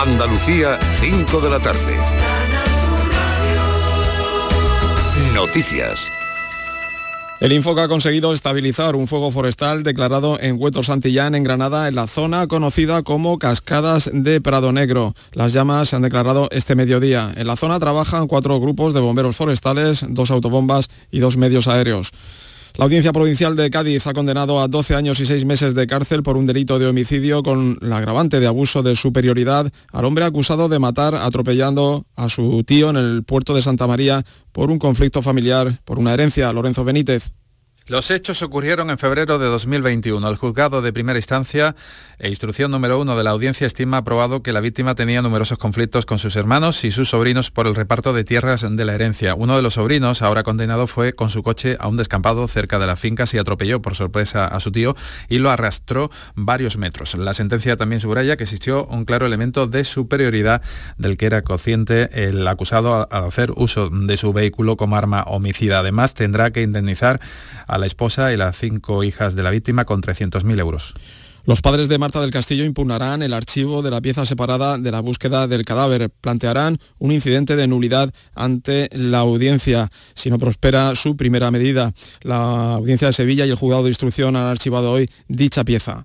Andalucía, 5 de la tarde. Noticias. El Infoca ha conseguido estabilizar un fuego forestal declarado en Hueto Santillán, en Granada, en la zona conocida como Cascadas de Prado Negro. Las llamas se han declarado este mediodía. En la zona trabajan 4 grupos de bomberos forestales, 2 autobombas y 2 medios aéreos. La Audiencia Provincial de Cádiz ha condenado a 12 años y 6 meses de cárcel por un delito de homicidio con la agravante de abuso de superioridad al hombre acusado de matar atropellando a su tío en el puerto de Santa María por un conflicto familiar, por una herencia. Lorenzo Benítiz. Los hechos ocurrieron en febrero de 2021. El juzgado de primera instancia e instrucción número 1 de la audiencia estima aprobado que la víctima tenía numerosos conflictos con sus hermanos y sus sobrinos por el reparto de tierras de la herencia. Uno de los sobrinos, ahora condenado, fue con su coche a un descampado cerca de las fincas y atropelló por sorpresa a su tío y lo arrastró varios metros. La sentencia también subraya que existió un claro elemento de superioridad del que era consciente el acusado al hacer uso de su vehículo como arma homicida. Además, tendrá que indemnizar a la esposa y las 5 hijas de la víctima con 300.000 euros. Los padres de Marta del Castillo impugnarán el archivo de la pieza separada de la búsqueda del cadáver. Plantearán un incidente de nulidad ante la audiencia, si no prospera su primera medida. La Audiencia de Sevilla y el Juzgado de Instrucción han archivado hoy dicha pieza.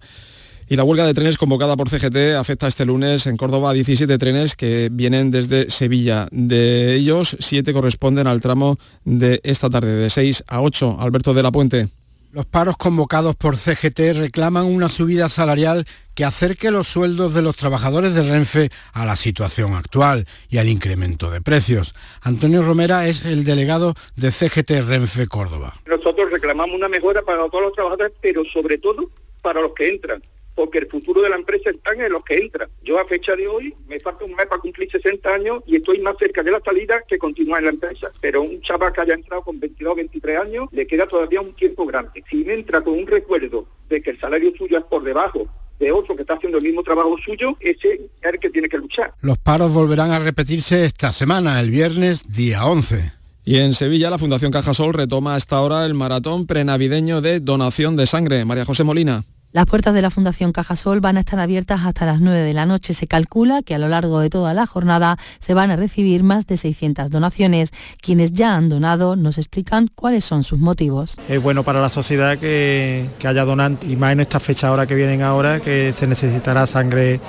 Y la huelga de trenes convocada por CGT afecta este lunes en Córdoba a 17 trenes que vienen desde Sevilla. De ellos, 7 corresponden al tramo de esta tarde, de 6 a 8. Alberto de la Puente. Los paros convocados por CGT reclaman una subida salarial que acerque los sueldos de los trabajadores de Renfe a la situación actual y al incremento de precios. Antonio Romera es el delegado de CGT Renfe Córdoba. Nosotros reclamamos una mejora para todos los trabajadores, pero sobre todo para los que entran, porque el futuro de la empresa está en los que entran. Yo a fecha de hoy me falta un mes para cumplir 60 años y estoy más cerca de la salida que continuar en la empresa. Pero un chaval que haya entrado con 22 o 23 años le queda todavía un tiempo grande. Si me entra con un recuerdo de que el salario suyo es por debajo de otro que está haciendo el mismo trabajo suyo, ese es el que tiene que luchar. Los paros volverán a repetirse esta semana, el viernes día 11. Y en Sevilla, la Fundación Cajasol retoma hasta ahora el maratón prenavideño de donación de sangre. María José Molina. Las puertas de la Fundación Cajasol van a estar abiertas hasta las 9 de la noche. Se calcula que a lo largo de toda la jornada se van a recibir más de 600 donaciones. Quienes ya han donado nos explican cuáles son sus motivos. Es bueno para la sociedad que haya donantes, y más en esta fecha ahora que vienen ahora, que se necesitará sangre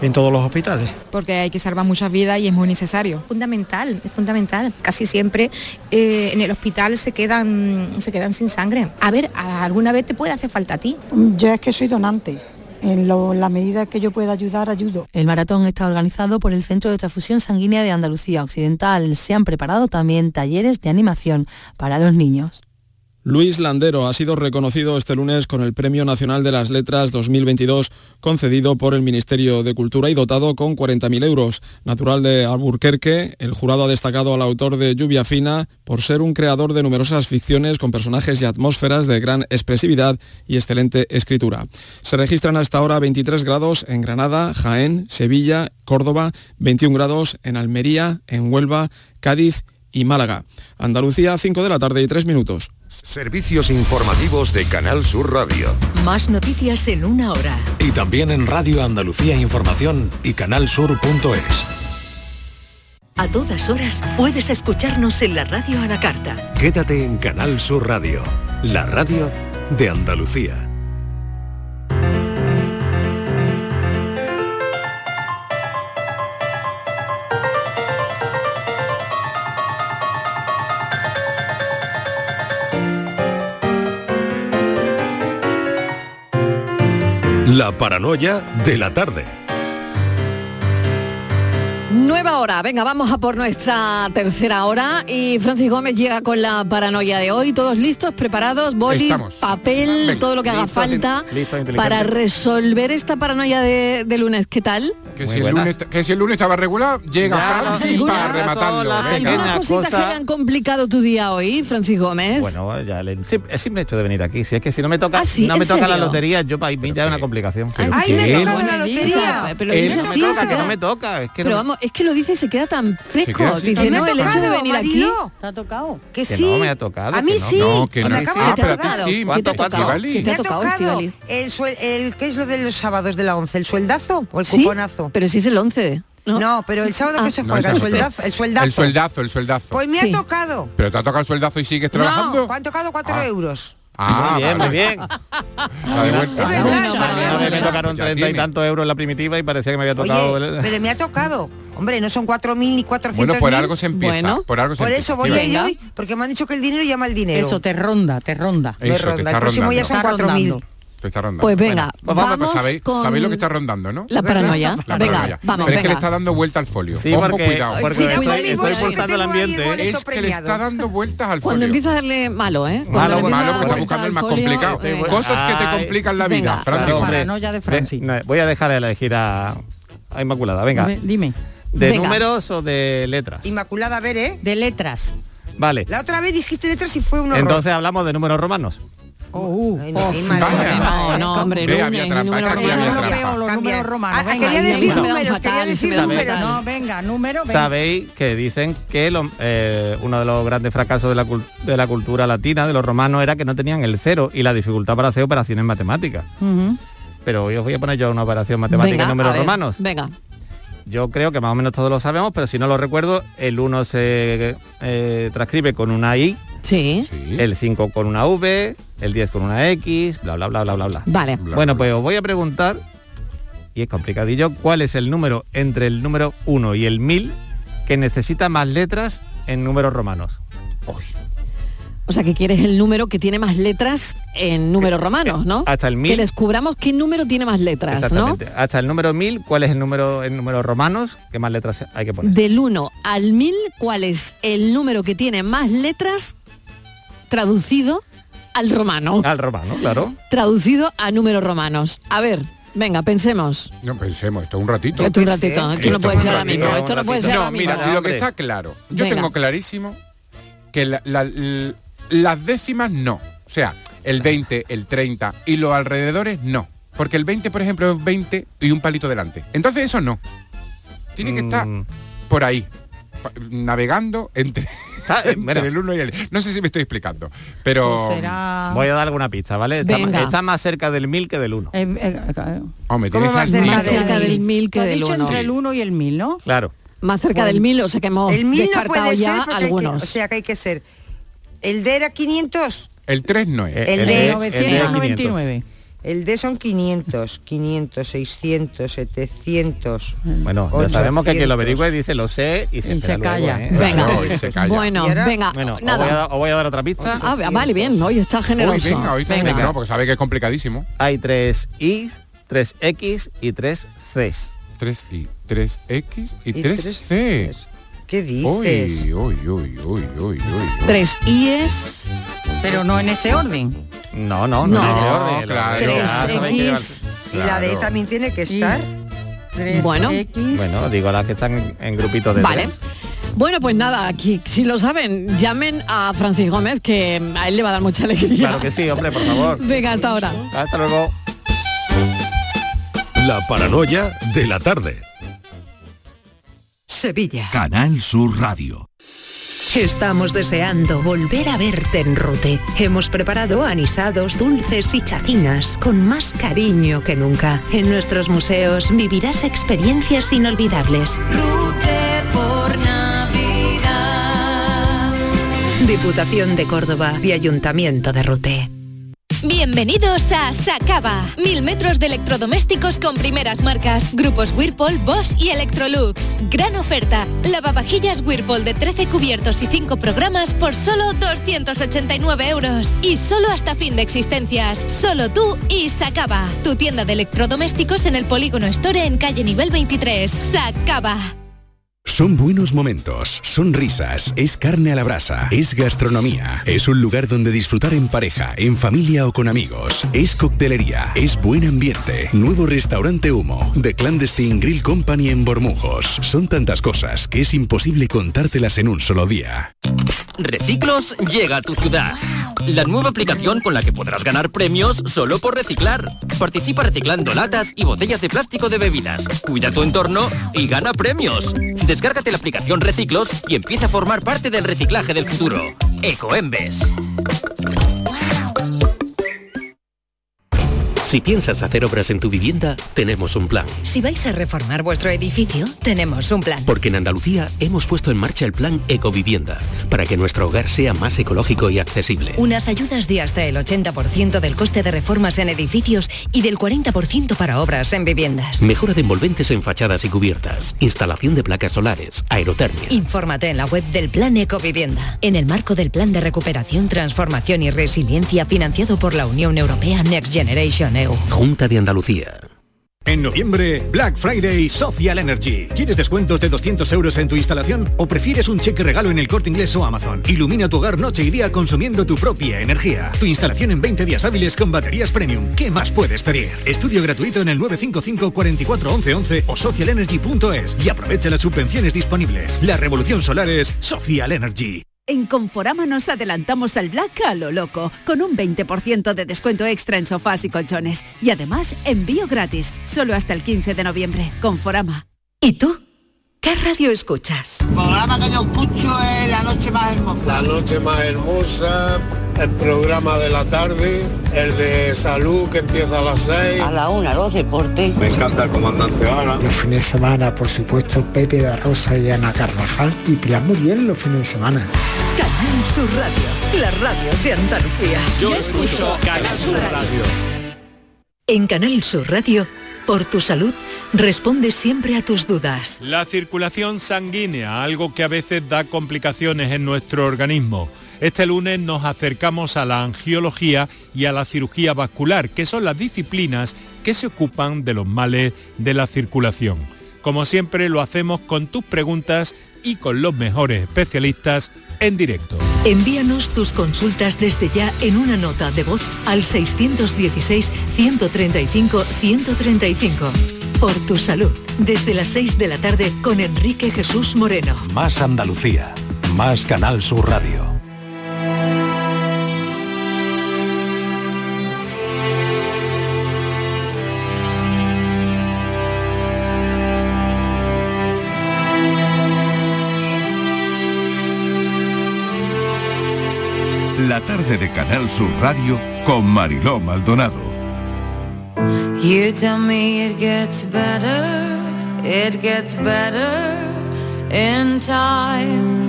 en todos los hospitales. Porque hay que salvar muchas vidas y es muy necesario. Fundamental, es fundamental. Casi siempre en el hospital se quedan sin sangre. A ver, alguna vez te puede hacer falta a ti. Ya es que soy donante. En la medida que yo pueda ayudar, ayudo. El maratón está organizado por el Centro de Transfusión Sanguínea de Andalucía Occidental. Se han preparado también talleres de animación para los niños. Luis Landero ha sido reconocido este lunes con el Premio Nacional de las Letras 2022, concedido por el Ministerio de Cultura y dotado con 40.000 euros. Natural de Alburquerque, el jurado ha destacado al autor de Lluvia Fina por ser un creador de numerosas ficciones con personajes y atmósferas de gran expresividad y excelente escritura. Se registran hasta ahora 23 grados en Granada, Jaén, Sevilla, Córdoba, 21 grados en Almería, en Huelva, Cádiz y Málaga. Andalucía, 5 de la tarde y 3 minutos. Servicios informativos de Canal Sur Radio. Más noticias en una hora. Y también en Radio Andalucía Información y canalsur.es. A todas horas puedes escucharnos en la radio a la carta. Quédate en Canal Sur Radio, la radio de Andalucía. La paranoia de la tarde. Nueva hora, venga, vamos a por nuestra tercera hora y Francis Gómez llega con la paranoia de hoy. Todos listos, preparados, boli, estamos. Papel, venga, todo lo que haga falta para resolver esta paranoia de lunes. ¿Qué tal? Que si el lunes estaba regular, llega Francis para rematarlo. ¿Algunas cositas que hayan complicado tu día hoy, Francis Gómez? Bueno, el simple hecho de venir aquí. Si es que si no me toca, la lotería, yo para mí ya es una complicación. ¡Ay, me toca la lotería! Pero no me toca. Pero vamos, es que lo dice y se queda tan fresco. Dice, no, el hecho de venir aquí... ¿Te ha tocado? Que sí. Que no me ha tocado. A mí sí. Que me acaba de tocar. ¿Qué te ha tocado? ¿Qué te ha tocado? ¿Qué es lo de los sábados de la 11? ¿El sueldazo o el cuponazo? Pero si es el 11. No, pero el sábado que se juega, no, el sueldazo. Pues me ha tocado. ¿Pero te ha tocado el sueldazo y sigues trabajando? No, han tocado 4 euros. Ah, muy bien, vale. Muy bien. A mí me tocaron 30 y tantos euros en la primitiva y parecía que me había tocado. Oye, pero me ha tocado. Hombre, no son 4.000 ni 400.000. Bueno, por algo se empieza. Bueno, por eso voy a ir hoy, porque me han dicho que el dinero llama el dinero. Eso, te ronda. El próximo ya son 4.000. Pues venga, bueno, vamos con... Sabéis lo que está rondando, ¿no? La paranoia. Venga, vamos. Pero es que le está dando vuelta al folio. Sí, ojo, cuidado, porque estoy forzando el ambiente. Es que le está dando vueltas al folio. Cuando empieza a darle malo, ¿eh? Malo, porque está buscando el más folio, complicado. Cosas que te complican la vida. Francis, paranoia de Francis. Voy a dejar de elegir a Inmaculada, venga. Dime. ¿De números o de letras? Inmaculada, a ver, ¿eh? De letras. Vale. La otra vez dijiste letras y fue un horror. Entonces hablamos de números romanos. Hombre, quería decir números. No, venga, número. Sabéis que dicen que uno de los grandes fracasos de la cultura latina, de los romanos, era que no tenían el cero y la dificultad para hacer operaciones matemáticas. Pero hoy os voy a poner yo una operación matemática en números romanos. Venga. Yo creo que más o menos todos lo sabemos, pero si no lo recuerdo, el 1 se transcribe con una I. Sí. El 5 con una V, el 10 con una X, bla, bla, bla, bla, bla, bla. Vale. Bueno, pues os voy a preguntar, y es complicadillo, ¿cuál es el número entre el número 1 y el 1000 que necesita más letras en números romanos? Uy. O sea, que quieres el número que tiene más letras en números romanos, ¿no? Hasta el 1000. Que descubramos qué número tiene más letras, exactamente, ¿no? Hasta el número 1000, ¿cuál es el número en números romanos? ¿Qué más letras hay que poner? Del 1 al 1000, ¿cuál es el número que tiene más letras traducido al romano? Al romano, claro. Traducido a números romanos. A ver, venga, pensemos. No, pensemos, esto es un ratito. Esto es un ratito, esto no puede ser ahora mismo. Esto no puede ser ahora mismo. No, mira, lo que está claro, yo tengo clarísimo que las décimas no. O sea, el 20, el 30 y los alrededores no. Porque el 20, por ejemplo, es 20 y un palito delante. Entonces eso no. Tiene que estar por ahí, navegando entre... entre el 1 y el... No sé si me estoy explicando, pero... Voy a dar alguna pista, ¿vale? Está más cerca del 1000 que del 1. Hombre, tienes más cerca del 1000 que del 1. Entre el 1 y el 1000, ¿no? Claro. Más cerca del 1000, o sea que hemos descartado no ya algunos. O sea que hay que ser... El D era 500. El 3 no es. El D 999. El D son 500, 500, 600, 700. Bueno, ya sabemos que quien lo averigua dice lo sé y se calla. Luego, ¿eh? Venga. No, se calla. Bueno, venga. Bueno, nada. Os voy a dar otra pista. Vale, bien, hoy está generoso. Hoy está. No, porque sabe que es complicadísimo. Hay 3 I, 3 X y 3 Cs. 3 I, 3 X y 3 C. ¿Qué dices? Uy. 3 I's, pero no en ese orden. No. En ese orden, claro. 3X. Y la D también tiene que estar. 3X. Bueno, digo las que están en grupitos de tres. Bueno, pues nada, aquí, si lo saben, llamen a Francis Gómez, que a él le va a dar mucha alegría. Claro que sí, hombre, por favor. Venga, hasta ahora. Hasta luego. La paranoia de la tarde. Sevilla. Canal Sur Radio. Estamos deseando volver a verte en Rute. Hemos preparado anisados, dulces y chacinas con más cariño que nunca. En nuestros museos vivirás experiencias inolvidables. Rute por Navidad. Diputación de Córdoba y Ayuntamiento de Rute. Bienvenidos a Sacaba. 1000 metros de electrodomésticos con primeras marcas. Grupos Whirlpool, Bosch y Electrolux. Gran oferta. Lavavajillas Whirlpool de 13 cubiertos y 5 programas por solo 289 euros. Y solo hasta fin de existencias. Solo tú y Sacaba. Tu tienda de electrodomésticos en el Polígono Store en calle nivel 23. Sacaba. Son buenos momentos, son risas, es carne a la brasa, es gastronomía, es un lugar donde disfrutar en pareja, en familia o con amigos, es coctelería, es buen ambiente, nuevo restaurante Humo, The Clandestine Grill Company en Bormujos. Son tantas cosas que es imposible contártelas en un solo día. Reciclos llega a tu ciudad. La nueva aplicación con la que podrás ganar premios solo por reciclar. Participa reciclando latas y botellas de plástico de bebidas. Cuida tu entorno y gana premios. Descárgate la aplicación Reciclos y empieza a formar parte del reciclaje del futuro. Ecoembes. Si piensas hacer obras en tu vivienda, tenemos un plan. Si vais a reformar vuestro edificio, tenemos un plan. Porque en Andalucía hemos puesto en marcha el Plan Ecovivienda, para que nuestro hogar sea más ecológico y accesible. Unas ayudas de hasta el 80% del coste de reformas en edificios y del 40% para obras en viviendas. Mejora de envolventes en fachadas y cubiertas, instalación de placas solares, aerotermia. Infórmate en la web del Plan Ecovivienda, en el marco del Plan de Recuperación, Transformación y Resiliencia financiado por la Unión Europea Next Generation EU. Junta de Andalucía. En noviembre, Black Friday Social Energy. ¿Quieres descuentos de 200 euros en tu instalación? ¿O prefieres un cheque regalo en el Corte Inglés o Amazon? Ilumina tu hogar noche y día consumiendo tu propia energía. Tu instalación en 20 días hábiles con baterías premium. ¿Qué más puedes pedir? Estudio gratuito en el 955 44 11 11 o socialenergy.es y aprovecha las subvenciones disponibles. La revolución solar es Social Energy. En Conforama nos adelantamos al Black a lo loco, con un 20% de descuento extra en sofás y colchones. Y además, envío gratis, solo hasta el 15 de noviembre. Conforama. ¿Y tú? ¿Qué radio escuchas? El programa que yo escucho es La Noche Más Hermosa. La Noche Más Hermosa, el programa de la tarde, el de salud que empieza a las 6. A la 1, los deportes. Me encanta el comandante Ana. Los fines de semana, por supuesto, Pepe de Rosa y Ana Carvajal. Y Pilar Muriel los fines de semana. Canal Sur Radio, la radio de Andalucía. Yo escucho Canal Sur Radio. En Canal Sur Radio, Por tu Salud, responde siempre a tus dudas. La circulación sanguínea, algo que a veces da complicaciones en nuestro organismo. Este lunes nos acercamos a la angiología y a la cirugía vascular, que son las disciplinas que se ocupan de los males de la circulación. Como siempre, lo hacemos con tus preguntas y con los mejores especialistas en directo. Envíanos tus consultas desde ya en una nota de voz al 616 135 135. Por tu salud, desde las 6 de la tarde con Enrique Jesús Moreno. Más Andalucía, más Canal Sur Radio. La tarde de Canal Sur Radio con Mariló Maldonado. You tell me it gets better in time.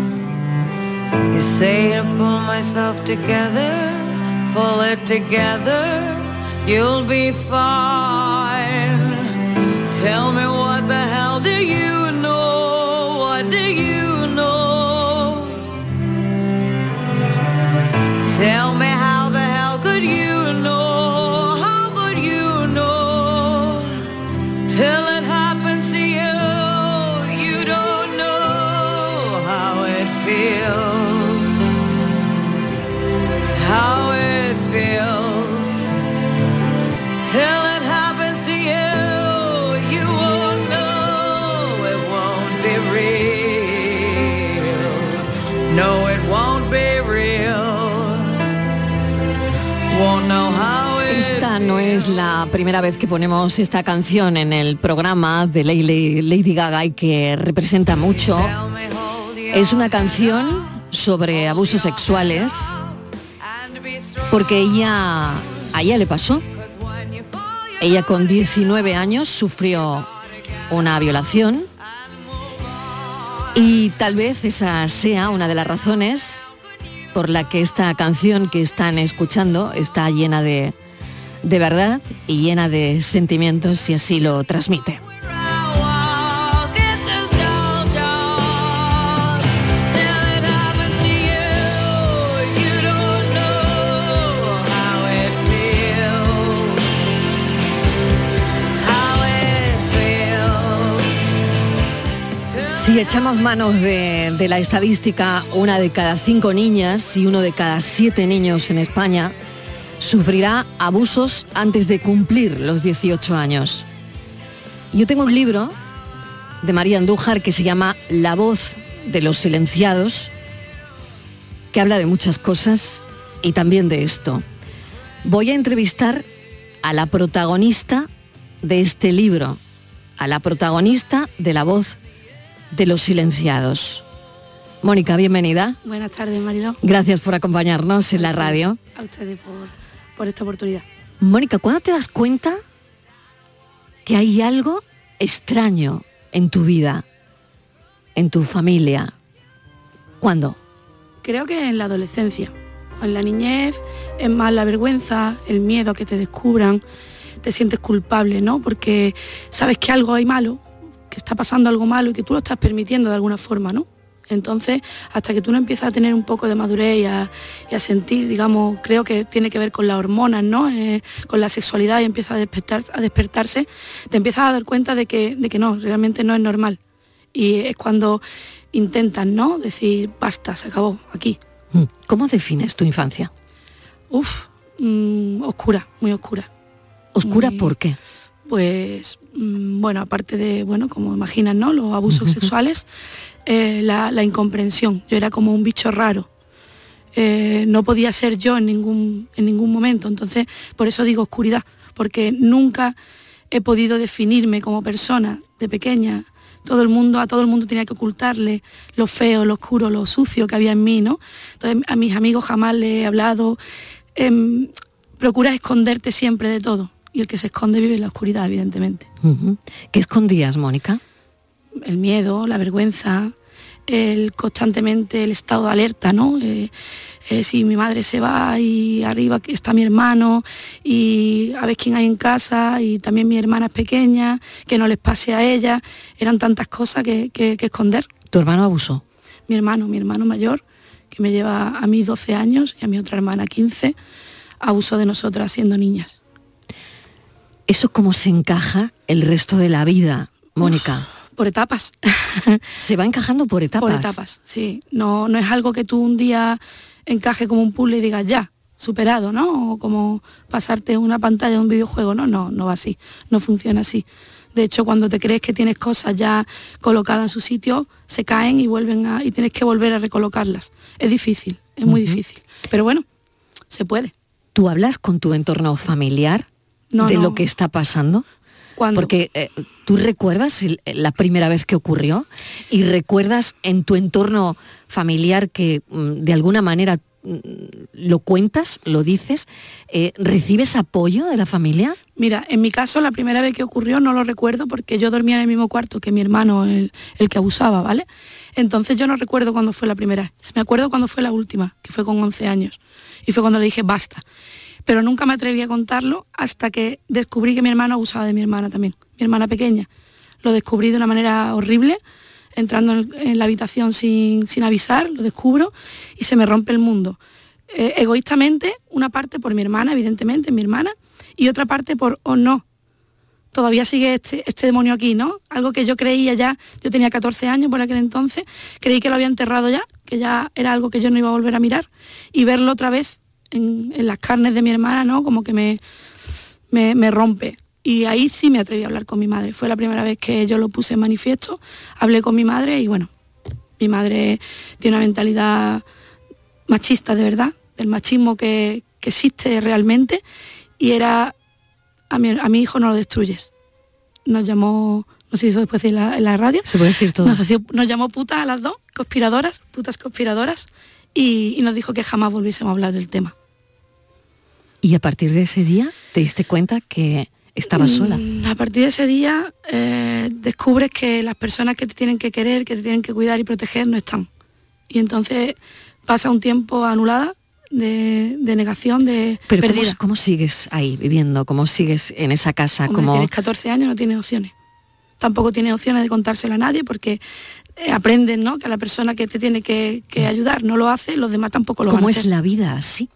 You say to pull myself together, pull it together, you'll be fine. Tell me what the hell do you know, what do you know? Tell me how the hell could you know? Till it happens to you, you don't know how it feels, how it feels. Till it happens to you, you won't know, it won't be real. No, it won't be real. Won't know how. Esta no es la primera vez que ponemos esta canción en el programa de Lady Gaga y que representa mucho. Es una canción sobre abusos sexuales porque a ella le pasó. Ella con 19 años sufrió una violación y tal vez esa sea una de las razones por la que esta canción que están escuchando está llena de verdad y llena de sentimientos, si así lo transmite. Si echamos manos de la estadística, una de cada 5 niñas y uno de cada 7 niños en España sufrirá abusos antes de cumplir los 18 años. Yo tengo un libro de María Andújar que se llama La voz de los silenciados, que habla de muchas cosas y también de esto. Voy a entrevistar a la protagonista de este libro, a la protagonista de La voz de los silenciados. Mónica, bienvenida. Buenas tardes, Mariló. Gracias por acompañarnos en la radio. A ustedes por esta oportunidad. Mónica, ¿cuándo te das cuenta que hay algo extraño en tu vida, en tu familia? ¿Cuándo? Creo que en la adolescencia. En la niñez es más la vergüenza, el miedo a que te descubran, te sientes culpable, ¿no? Porque sabes que algo hay malo, que está pasando algo malo y que tú lo estás permitiendo de alguna forma, ¿no? Entonces, hasta que tú no empiezas a tener un poco de madurez y a sentir, digamos, creo que tiene que ver con las hormonas, ¿no? Con la sexualidad, y empiezas a despertarse, te empiezas a dar cuenta de que no, realmente no es normal. Y es cuando intentas, ¿no? Decir, basta, se acabó, aquí. ¿Cómo defines tu infancia? Oscura, muy oscura. ¿Oscura muy, por qué? Pues, bueno, aparte de, bueno, como imaginas, ¿no? Los abusos sexuales, la incomprensión. Yo era como un bicho raro. No podía ser yo en ningún momento. Entonces, por eso digo oscuridad, porque nunca he podido definirme como persona de pequeña. A todo el mundo tenía que ocultarle lo feo, lo oscuro, lo sucio que había en mí, ¿no? Entonces, a mis amigos jamás les he hablado. Procuras esconderte siempre de todo. Y el que se esconde vive en la oscuridad, evidentemente. ¿Qué escondías, Mónica? El miedo, la vergüenza, constantemente el estado de alerta, ¿no? Si mi madre se va y arriba está mi hermano y a ver quién hay en casa, y también mi hermana es pequeña, que no les pase a ella. Eran tantas cosas que esconder. ¿Tu hermano abusó? Mi hermano mayor, que me lleva a mí 12 años y a mi otra hermana 15, abusó de nosotras siendo niñas. ¿Eso cómo se encaja el resto de la vida, Mónica? Por etapas. Se va encajando por etapas. Por etapas, sí. No es algo que tú un día encaje como un puzzle y digas ya, superado, ¿no? O como pasarte una pantalla de un videojuego, no va así, no funciona así. De hecho, cuando te crees que tienes cosas ya colocadas en su sitio, se caen y y tienes que volver a recolocarlas. Es difícil, es muy difícil. Pero bueno, se puede. ¿Tú hablas con tu entorno familiar de lo que está pasando? ¿Cuándo? Porque tú recuerdas la primera vez que ocurrió y recuerdas en tu entorno familiar que de alguna manera lo cuentas, lo dices, ¿recibes apoyo de la familia? Mira, en mi caso la primera vez que ocurrió no lo recuerdo porque yo dormía en el mismo cuarto que mi hermano, el que abusaba, ¿vale? Entonces yo no recuerdo cuándo fue la primera, me acuerdo cuándo fue la última, que fue con 11 años, y fue cuando le dije basta. Pero nunca me atreví a contarlo hasta que descubrí que mi hermano abusaba de mi hermana también, mi hermana pequeña. Lo descubrí de una manera horrible, entrando en la habitación sin avisar, lo descubro y se me rompe el mundo. Egoístamente, una parte por mi hermana, evidentemente, mi hermana, y otra parte por, oh no, todavía sigue este demonio aquí, ¿no? Algo que yo creía ya, yo tenía 14 años por aquel entonces, creí que lo había enterrado ya, que ya era algo que yo no iba a volver a mirar, y verlo otra vez en las carnes de mi hermana, ¿no? Como que me rompe. Y ahí sí me atreví a hablar con mi madre. Fue la primera vez que yo lo puse en manifiesto. Hablé con mi madre y, bueno, mi madre tiene una mentalidad machista, de verdad, del machismo que existe realmente, y era, a mi hijo no lo destruyes. Nos llamó, no sé si eso después de en la radio. Se puede decir todo. Nos llamó putas a las dos, putas conspiradoras, y nos dijo que jamás volviésemos a hablar del tema. ¿Y a partir de ese día te diste cuenta que estabas sola? A partir de ese día descubres que las personas que te tienen que querer, que te tienen que cuidar y proteger, no están. Y entonces pasa un tiempo anulada de negación, de pero perdida. ¿Cómo sigues ahí viviendo? ¿Cómo sigues en esa casa? Hombre, tienes 14 años, no tienes opciones. Tampoco tienes opciones de contárselo a nadie porque aprendes, ¿no?, que a la persona que te tiene que ayudar no lo hace, los demás tampoco lo van a hacer. ¿Cómo es la vida así?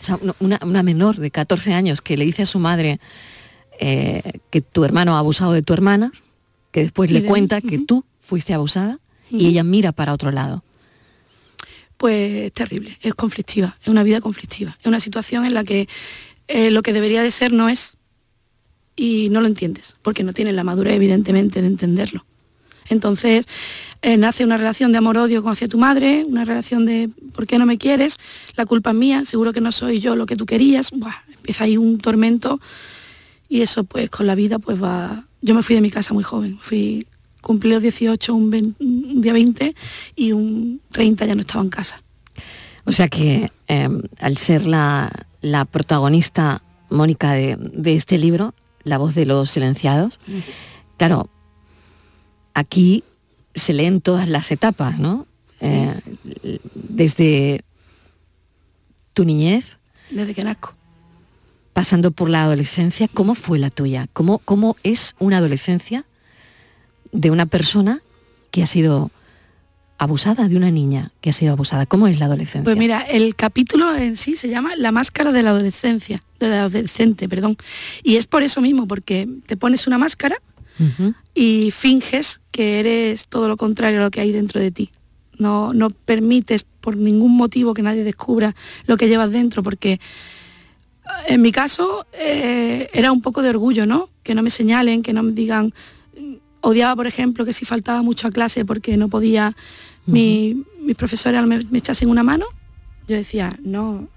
O sea, una menor de 14 años que le dice a su madre que tu hermano ha abusado de tu hermana, que después le cuenta que tú fuiste abusada y ella mira para otro lado. Pues es terrible, es conflictiva, es una vida conflictiva. Es una situación en la que lo que debería de ser no es, y no lo entiendes, porque no tienes la madurez, evidentemente, de entenderlo. Entonces, nace una relación de amor-odio hacia tu madre, una relación de ¿por qué no me quieres?, la culpa es mía, seguro que no soy yo lo que tú querías. Buah, empieza ahí un tormento y eso pues con la vida pues va... Yo me fui de mi casa muy joven, cumplí los 18 un día 20 y un 30 ya no estaba en casa. O sea que al ser la protagonista Mónica, de este libro, La voz de los silenciados. Claro, aquí se leen todas las etapas, ¿no? Sí. Desde tu niñez. Desde que nazco. Pasando por la adolescencia, ¿cómo fue la tuya? ¿Cómo es una adolescencia de una persona que ha sido abusada, de una niña que ha sido abusada? ¿Cómo es la adolescencia? Pues mira, el capítulo en sí se llama La máscara de la adolescencia, del adolescente, perdón. Y es por eso mismo, porque te pones una máscara y finges que eres todo lo contrario a lo que hay dentro de ti. No permites por ningún motivo que nadie descubra lo que llevas dentro, porque en mi caso era un poco de orgullo, ¿no? Que no me señalen, que no me digan. Odiaba, por ejemplo, que si faltaba mucho a clase porque no podía, mis profesores me echasen una mano, yo decía, no,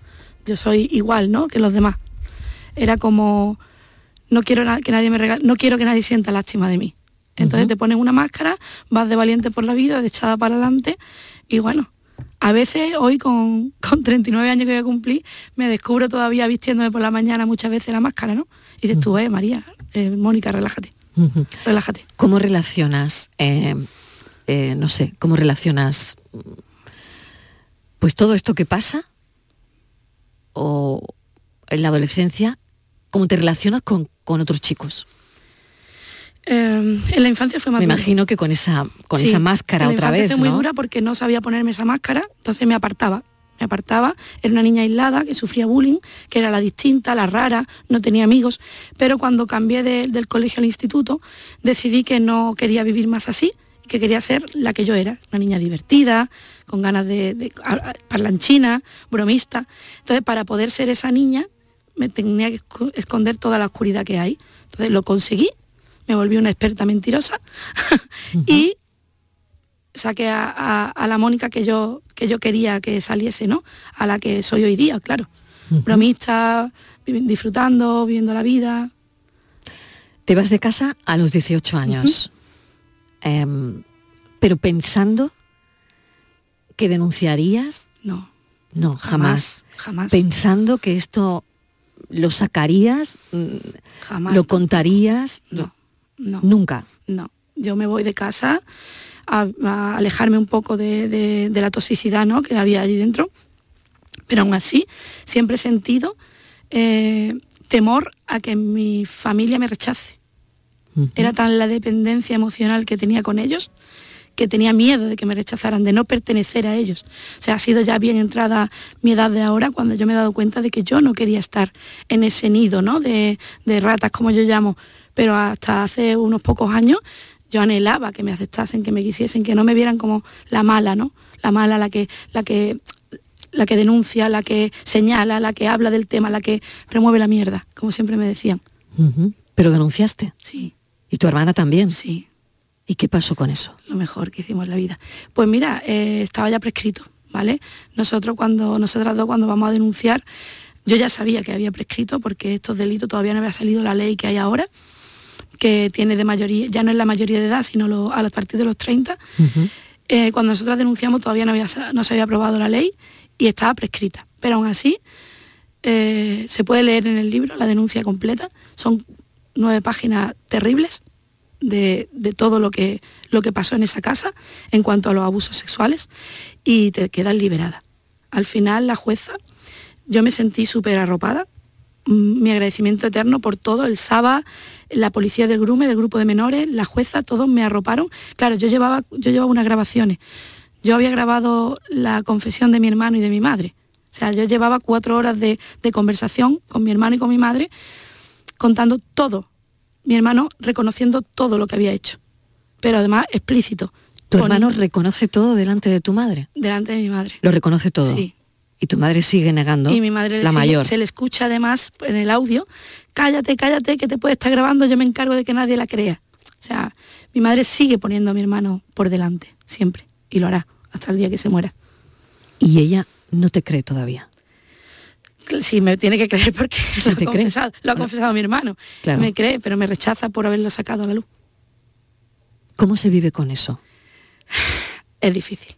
yo soy igual, ¿no?, que los demás. Era como, no quiero que nadie me regale, no quiero que nadie sienta lástima de mí. Entonces te pones una máscara, vas de valiente por la vida, de echada para adelante, y bueno, a veces hoy con 39 años que voy a cumplir, me descubro todavía vistiéndome por la mañana muchas veces la máscara, ¿no? Y dices tú, María, Mónica, relájate. Relájate. ¿Cómo relacionas, cómo relacionas pues todo esto que pasa o en la adolescencia, cómo te relacionas con otros chicos? En la infancia fue más dura. Me imagino que con esa máscara otra vez, ¿no? Fue muy dura porque no sabía ponerme esa máscara, entonces me apartaba, era una niña aislada que sufría bullying, que era la distinta, la rara, no tenía amigos, pero cuando cambié del colegio al instituto decidí que no quería vivir más así, que quería ser la que yo era, una niña divertida, con ganas de parlanchina, bromista. Entonces, para poder ser esa niña me tenía que esconder toda la oscuridad que hay. Entonces lo conseguí, me volví una experta mentirosa y saqué a la Mónica que yo quería que saliese, ¿no? A la que soy hoy día, claro. Bromista, disfrutando, viviendo la vida. Te vas de casa a los 18 años, pero pensando que denunciarías. No, jamás. Pensando que esto lo sacarías, jamás. Lo contarías. No. Nunca. No, yo me voy de casa a alejarme un poco de la toxicidad, ¿no?, que había allí dentro, pero aún así siempre he sentido temor a que mi familia me rechace. Era tan la dependencia emocional que tenía con ellos, que tenía miedo de que me rechazaran, de no pertenecer a ellos. O sea, ha sido ya bien entrada mi edad de ahora cuando yo me he dado cuenta de que yo no quería estar en ese nido, ¿no?, de ratas, como yo llamo, pero hasta hace unos pocos años yo anhelaba que me aceptasen, que me quisiesen, que no me vieran como la mala, ¿no? La mala, la que denuncia, la que señala, la que habla del tema, la que promueve la mierda, como siempre me decían. ¿Pero denunciaste? Sí. ¿Y tu hermana también? Sí. ¿Y qué pasó con eso? Lo mejor que hicimos en la vida. Pues mira, estaba ya prescrito, ¿vale? Nosotras dos cuando vamos a denunciar, yo ya sabía que había prescrito porque estos delitos todavía no había salido la ley que hay ahora, que tiene de mayoría, ya no es la mayoría de edad, sino a partir de los 30. Cuando nosotras denunciamos todavía no se había aprobado la ley y estaba prescrita. Pero aún así, se puede leer en el libro la denuncia completa. Son 9 páginas terribles de todo lo que pasó en esa casa en cuanto a los abusos sexuales y te quedas liberada. Al final, la jueza, yo me sentí súper arropada. Mi agradecimiento eterno por todo, el SABA, la policía del Grume, del grupo de menores, la jueza, todos me arroparon. Claro, yo llevaba unas grabaciones. Yo había grabado la confesión de mi hermano y de mi madre. O sea, yo llevaba 4 horas de conversación con mi hermano y con mi madre, contando todo. Mi hermano reconociendo todo lo que había hecho, pero además explícito. ¿Tu hermano reconoce todo delante de tu madre? Delante de mi madre. ¿Lo reconoce todo? Sí. Y tu madre sigue negando. Y mi madre se le escucha además en el audio, cállate, que te puede estar grabando, yo me encargo de que nadie la crea. O sea, mi madre sigue poniendo a mi hermano por delante, siempre, y lo hará hasta el día que se muera. ¿Y ella no te cree todavía? Sí, me tiene que creer porque lo ha confesado mi hermano. Claro. Me cree, pero me rechaza por haberlo sacado a la luz. ¿Cómo se vive con eso? Es difícil.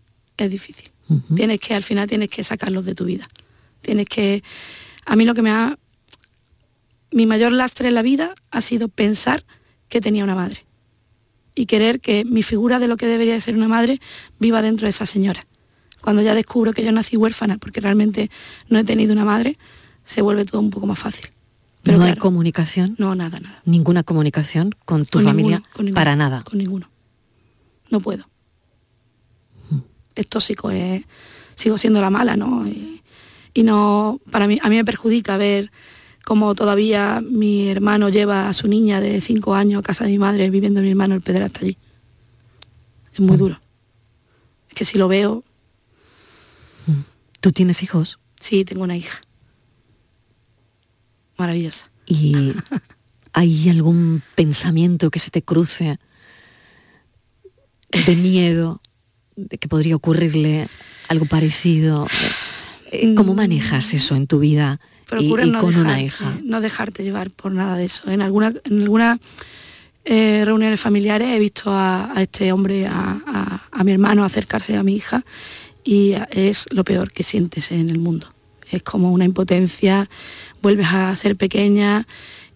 Al final tienes que sacarlos de tu vida. A mí lo que me ha mi mayor lastre en la vida ha sido pensar que tenía una madre y querer que mi figura de lo que debería de ser una madre viva dentro de esa señora. Cuando ya descubro que yo nací huérfana porque realmente no he tenido una madre, se vuelve todo un poco más fácil. Pero ¿no claro, hay comunicación? No, nada, nada. ¿Ninguna comunicación con tu familia? Ninguno, con ninguno, para nada. Con ninguno. No puedo. Es tóxico, sigo siendo la mala, ¿no? Y no, para mí, a mí me perjudica ver cómo todavía mi hermano lleva a su niña de 5 años a casa de mi madre, viviendo mi hermano el pederasta allí. Es muy duro. Es que si lo veo... ¿Tú tienes hijos? Sí, tengo una hija. Maravillosa. ¿Y hay algún pensamiento que se te cruce de miedo, de que podría ocurrirle algo parecido? ¿Cómo manejas eso en tu vida y no con dejarte, una hija? No dejarte llevar por nada de eso. En algunas reuniones familiares he visto a este hombre, a mi hermano, acercarse a mi hija, y es lo peor que sientes en el mundo. Es como una impotencia, vuelves a ser pequeña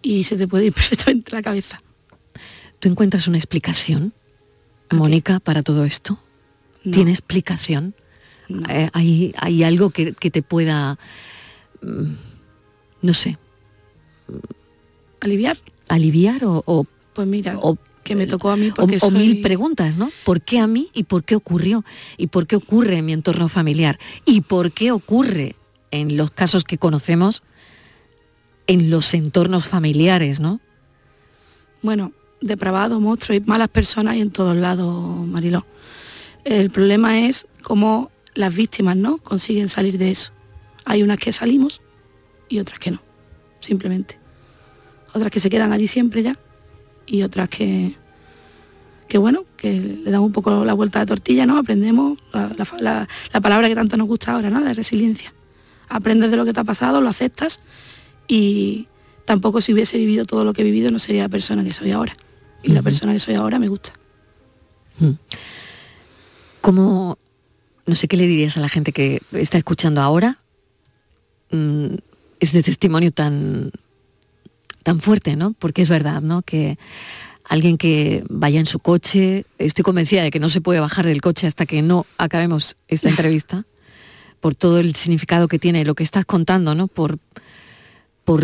y se te puede ir perfectamente la cabeza. ¿Tú encuentras una explicación, Mónica, para todo esto? No. ¿Tiene explicación? No. ¿Hay algo que te pueda, no sé, aliviar? ¿Aliviar o pues mira, o, que me tocó a mí porque soy... mil preguntas, ¿no? ¿Por qué a mí y por qué ocurrió? ¿Y por qué ocurre en mi entorno familiar? ¿Y por qué ocurre en los casos que conocemos en los entornos familiares, ¿no? Bueno, depravados, monstruos y malas personas hay en todos lados, Mariló. El problema es cómo las víctimas, ¿no?, consiguen salir de eso. Hay unas que salimos y otras que no, simplemente. Otras que se quedan allí siempre ya y otras que bueno, que le dan un poco la vuelta de tortilla, ¿no? Aprendemos la palabra que tanto nos gusta ahora, ¿no?, de resiliencia. Aprendes de lo que te ha pasado, lo aceptas y tampoco si hubiese vivido todo lo que he vivido no sería la persona que soy ahora. Y la persona que soy ahora me gusta. ¿Cómo, no sé qué le dirías a la gente que está escuchando ahora? Es de testimonio tan fuerte, ¿no? Porque es verdad, ¿no?, que alguien que vaya en su coche, estoy convencida de que no se puede bajar del coche hasta que no acabemos esta entrevista, por todo el significado que tiene lo que estás contando, ¿no?, por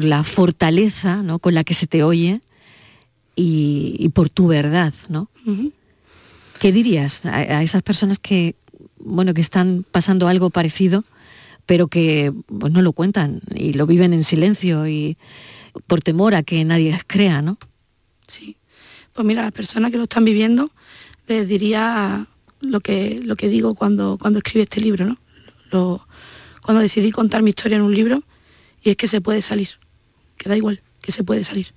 la fortaleza, ¿no?, con la que se te oye y por tu verdad, ¿no? Uh-huh. ¿Qué dirías a esas personas que, bueno, que están pasando algo parecido, pero que pues, no lo cuentan y lo viven en silencio y por temor a que nadie las crea, ¿no? Sí, pues mira, las personas que lo están viviendo les diría lo que digo cuando escribí este libro, ¿no? Cuando decidí contar mi historia en un libro, y es que se puede salir, que da igual, que se puede salir,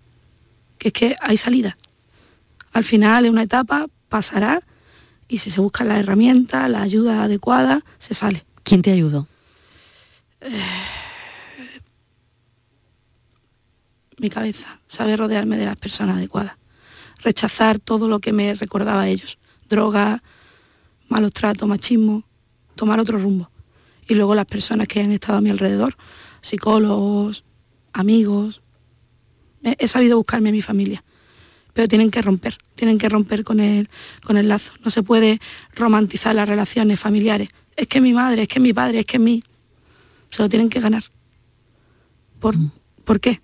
que es que hay salida. Al final es una etapa, pasará, y si se busca la herramienta, la ayuda adecuada, se sale. ¿Quién te ayudó? Mi cabeza, saber rodearme de las personas adecuadas, rechazar todo lo que me recordaba a ellos, drogas, malos tratos, machismo, tomar otro rumbo. Y luego las personas que han estado a mi alrededor, psicólogos, amigos. He sabido buscarme a mi familia, pero tienen que romper con el lazo. No se puede romantizar las relaciones familiares. Es que mi madre, es que mi padre, es que mí. Se lo tienen que ganar. ¿Por qué?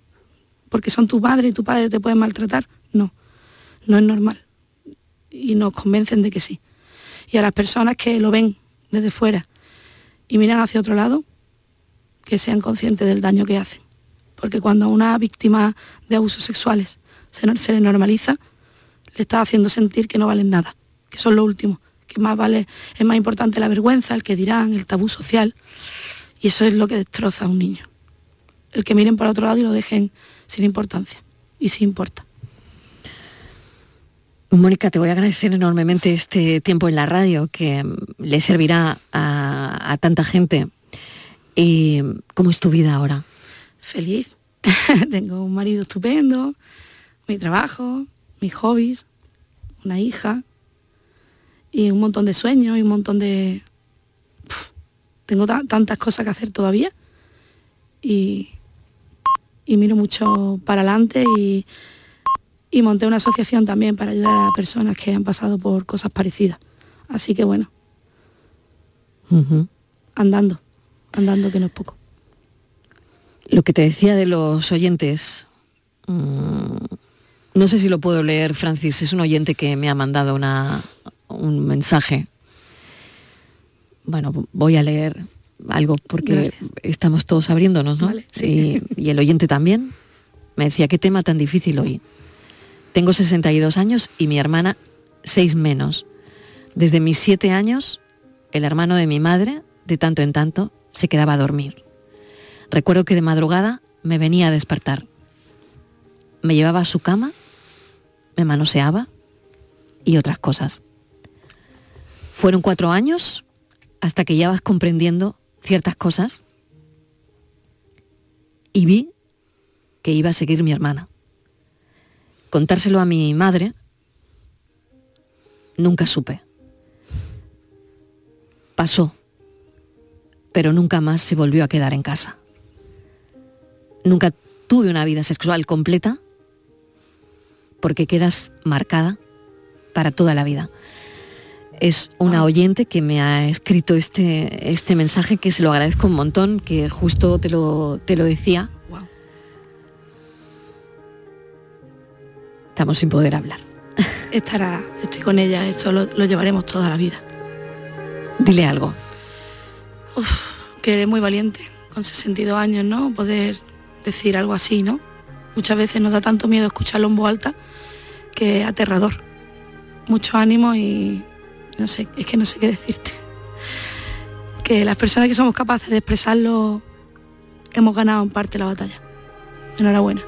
¿Porque son tu madre y tu padre te pueden maltratar? No, no es normal. Y nos convencen de que sí. Y a las personas que lo ven desde fuera y miran hacia otro lado, que sean conscientes del daño que hacen. Porque cuando a una víctima de abusos sexuales se le normaliza, le está haciendo sentir que no valen nada, que son lo último, que más vale, es más importante la vergüenza, el que dirán, el tabú social. Y eso es lo que destroza a un niño. El que miren para otro lado y lo dejen sin importancia. Y sí importa. Mónica, te voy a agradecer enormemente este tiempo en la radio, que le servirá a tanta gente. ¿Y cómo es tu vida ahora? Feliz. Tengo un marido estupendo, mi trabajo, mis hobbies, una hija y un montón de sueños y un montón de... Tengo tantas cosas que hacer todavía y y miro mucho para adelante y monté una asociación también para ayudar a personas que han pasado por cosas parecidas. Así que bueno, andando, que no es poco. Lo que te decía de los oyentes, no sé si lo puedo leer, Francis, es un oyente que me ha mandado un mensaje. Bueno, voy a leer algo porque estamos todos abriéndonos, ¿no? Vale, sí. Y el oyente también me decía, qué tema tan difícil hoy. Tengo 62 años y mi hermana 6 menos. Desde mis 7 años, el hermano de mi madre, de tanto en tanto, se quedaba a dormir. Recuerdo que de madrugada me venía a despertar. Me llevaba a su cama, me manoseaba y otras cosas. Fueron 4 años hasta que ya vas comprendiendo ciertas cosas y vi que iba a seguir mi hermana. Contárselo a mi madre nunca supe. Pasó, pero nunca más se volvió a quedar en casa. Nunca tuve una vida sexual completa porque quedas marcada para toda la vida. Es una oyente que me ha escrito este mensaje, que se lo agradezco un montón, que justo te lo decía. Wow. Estamos sin poder hablar. Estoy con ella, esto lo llevaremos toda la vida. Dile algo. Que eres muy valiente, con 62 años, ¿no? Poder decir algo así, ¿no? Muchas veces nos da tanto miedo escucharlo en voz alta que es aterrador. Mucho ánimo y... no sé, es que no sé qué decirte. Que las personas que somos capaces de expresarlo hemos ganado en parte la batalla. Enhorabuena.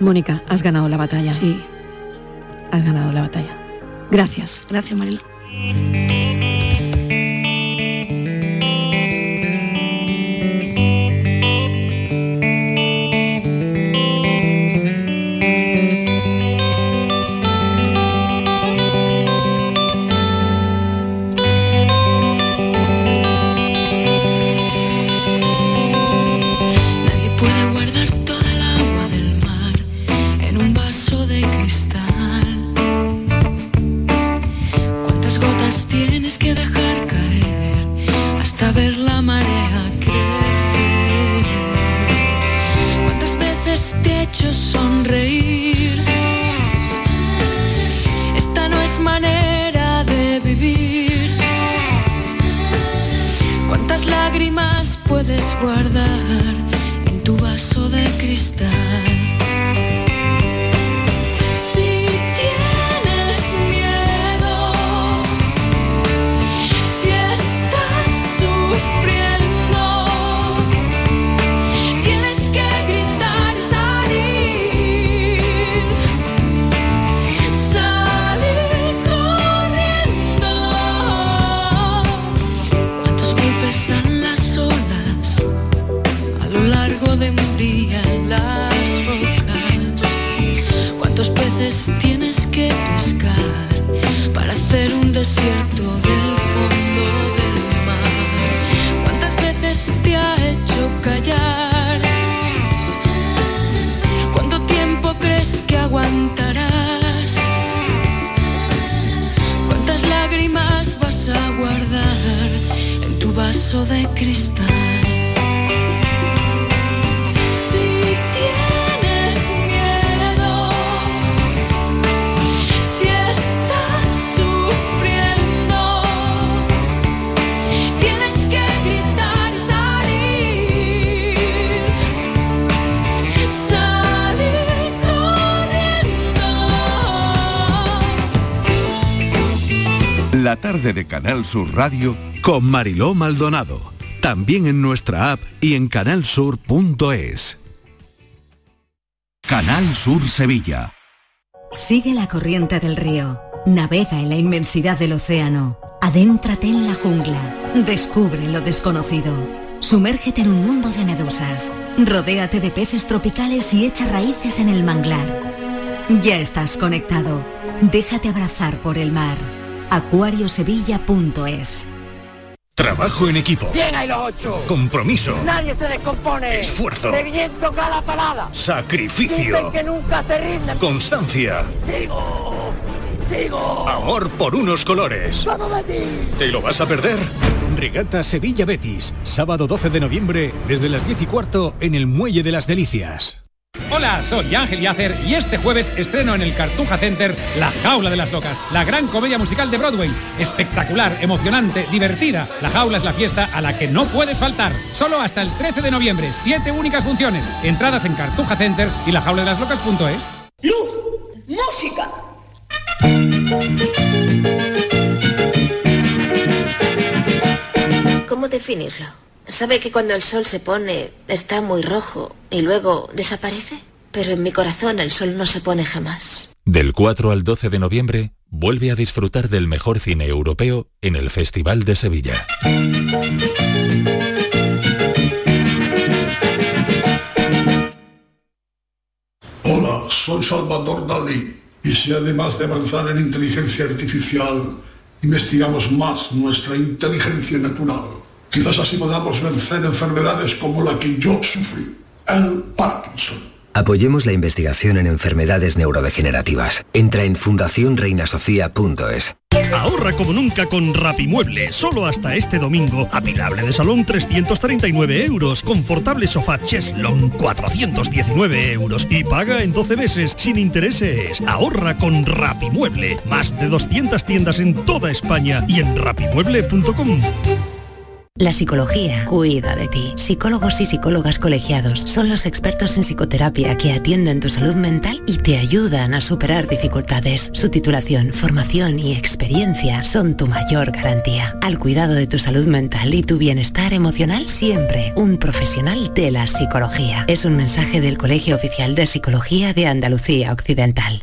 Mónica, has ganado la batalla. Sí. Has ganado la batalla. Gracias. Gracias, Mariló. Sonreír. Esta no es manera de vivir. ¿Cuántas lágrimas puedes guardar en tu vaso de cristal? Tienes que pescar para hacer un desierto del fondo del mar. ¿Cuántas veces te ha hecho callar? ¿Cuánto tiempo crees que aguantarás? ¿Cuántas lágrimas vas a guardar en tu vaso de cristal? La tarde de Canal Sur Radio con Mariló Maldonado. También en nuestra app y en canalsur.es. Canal Sur Sevilla. Sigue la corriente del río. Navega en la inmensidad del océano. Adéntrate en la jungla. Descubre lo desconocido. Sumérgete en un mundo de medusas. Rodéate de peces tropicales y echa raíces en el manglar. Ya estás conectado. Déjate abrazar por el mar. AcuarioSevilla.es Trabajo en equipo. Bien ahí los 8. Compromiso. Nadie se descompone. Esfuerzo. Seguimiento cada parada. Sacrificio. Dicen que nunca se rinden. Constancia. Sigo. Amor por unos colores. ¡Vamos, Betis! ¿Te lo vas a perder? Regata Sevilla Betis. Sábado 12 de noviembre, desde las 10:15 en el Muelle de las Delicias. Hola, soy Ángel Yacer y este jueves estreno en el Cartuja Center La Jaula de las Locas, la gran comedia musical de Broadway. Espectacular, emocionante, divertida. La Jaula es la fiesta a la que no puedes faltar. Solo hasta el 13 de noviembre, 7 únicas funciones. Entradas en Cartuja Center y lajauladelaslocas.es. Luz, música. ¿Cómo definirlo? ¿Sabe que cuando el sol se pone está muy rojo y luego desaparece? Pero en mi corazón el sol no se pone jamás. Del 4 al 12 de noviembre, vuelve a disfrutar del mejor cine europeo en el Festival de Sevilla. Hola, soy Salvador Dalí. Y si además de avanzar en inteligencia artificial, investigamos más nuestra inteligencia natural, quizás así podamos vencer enfermedades como la que yo sufrí, el Parkinson. Apoyemos la investigación en enfermedades neurodegenerativas. Entra en fundacionreinasofía.es. Ahorra como nunca con RapiMueble. Solo hasta este domingo. Apilable de salón 339€. Confortable sofá Cheslon 419€. Y paga en 12 meses sin intereses. Ahorra con RapiMueble. Más de 200 tiendas en toda España y en rapimueble.com. La psicología cuida de ti. Psicólogos y psicólogas colegiados son los expertos en psicoterapia que atienden tu salud mental y te ayudan a superar dificultades. Su titulación, formación y experiencia son tu mayor garantía. Al cuidado de tu salud mental y tu bienestar emocional, siempre un profesional de la psicología. Es un mensaje del Colegio Oficial de Psicología de Andalucía Occidental.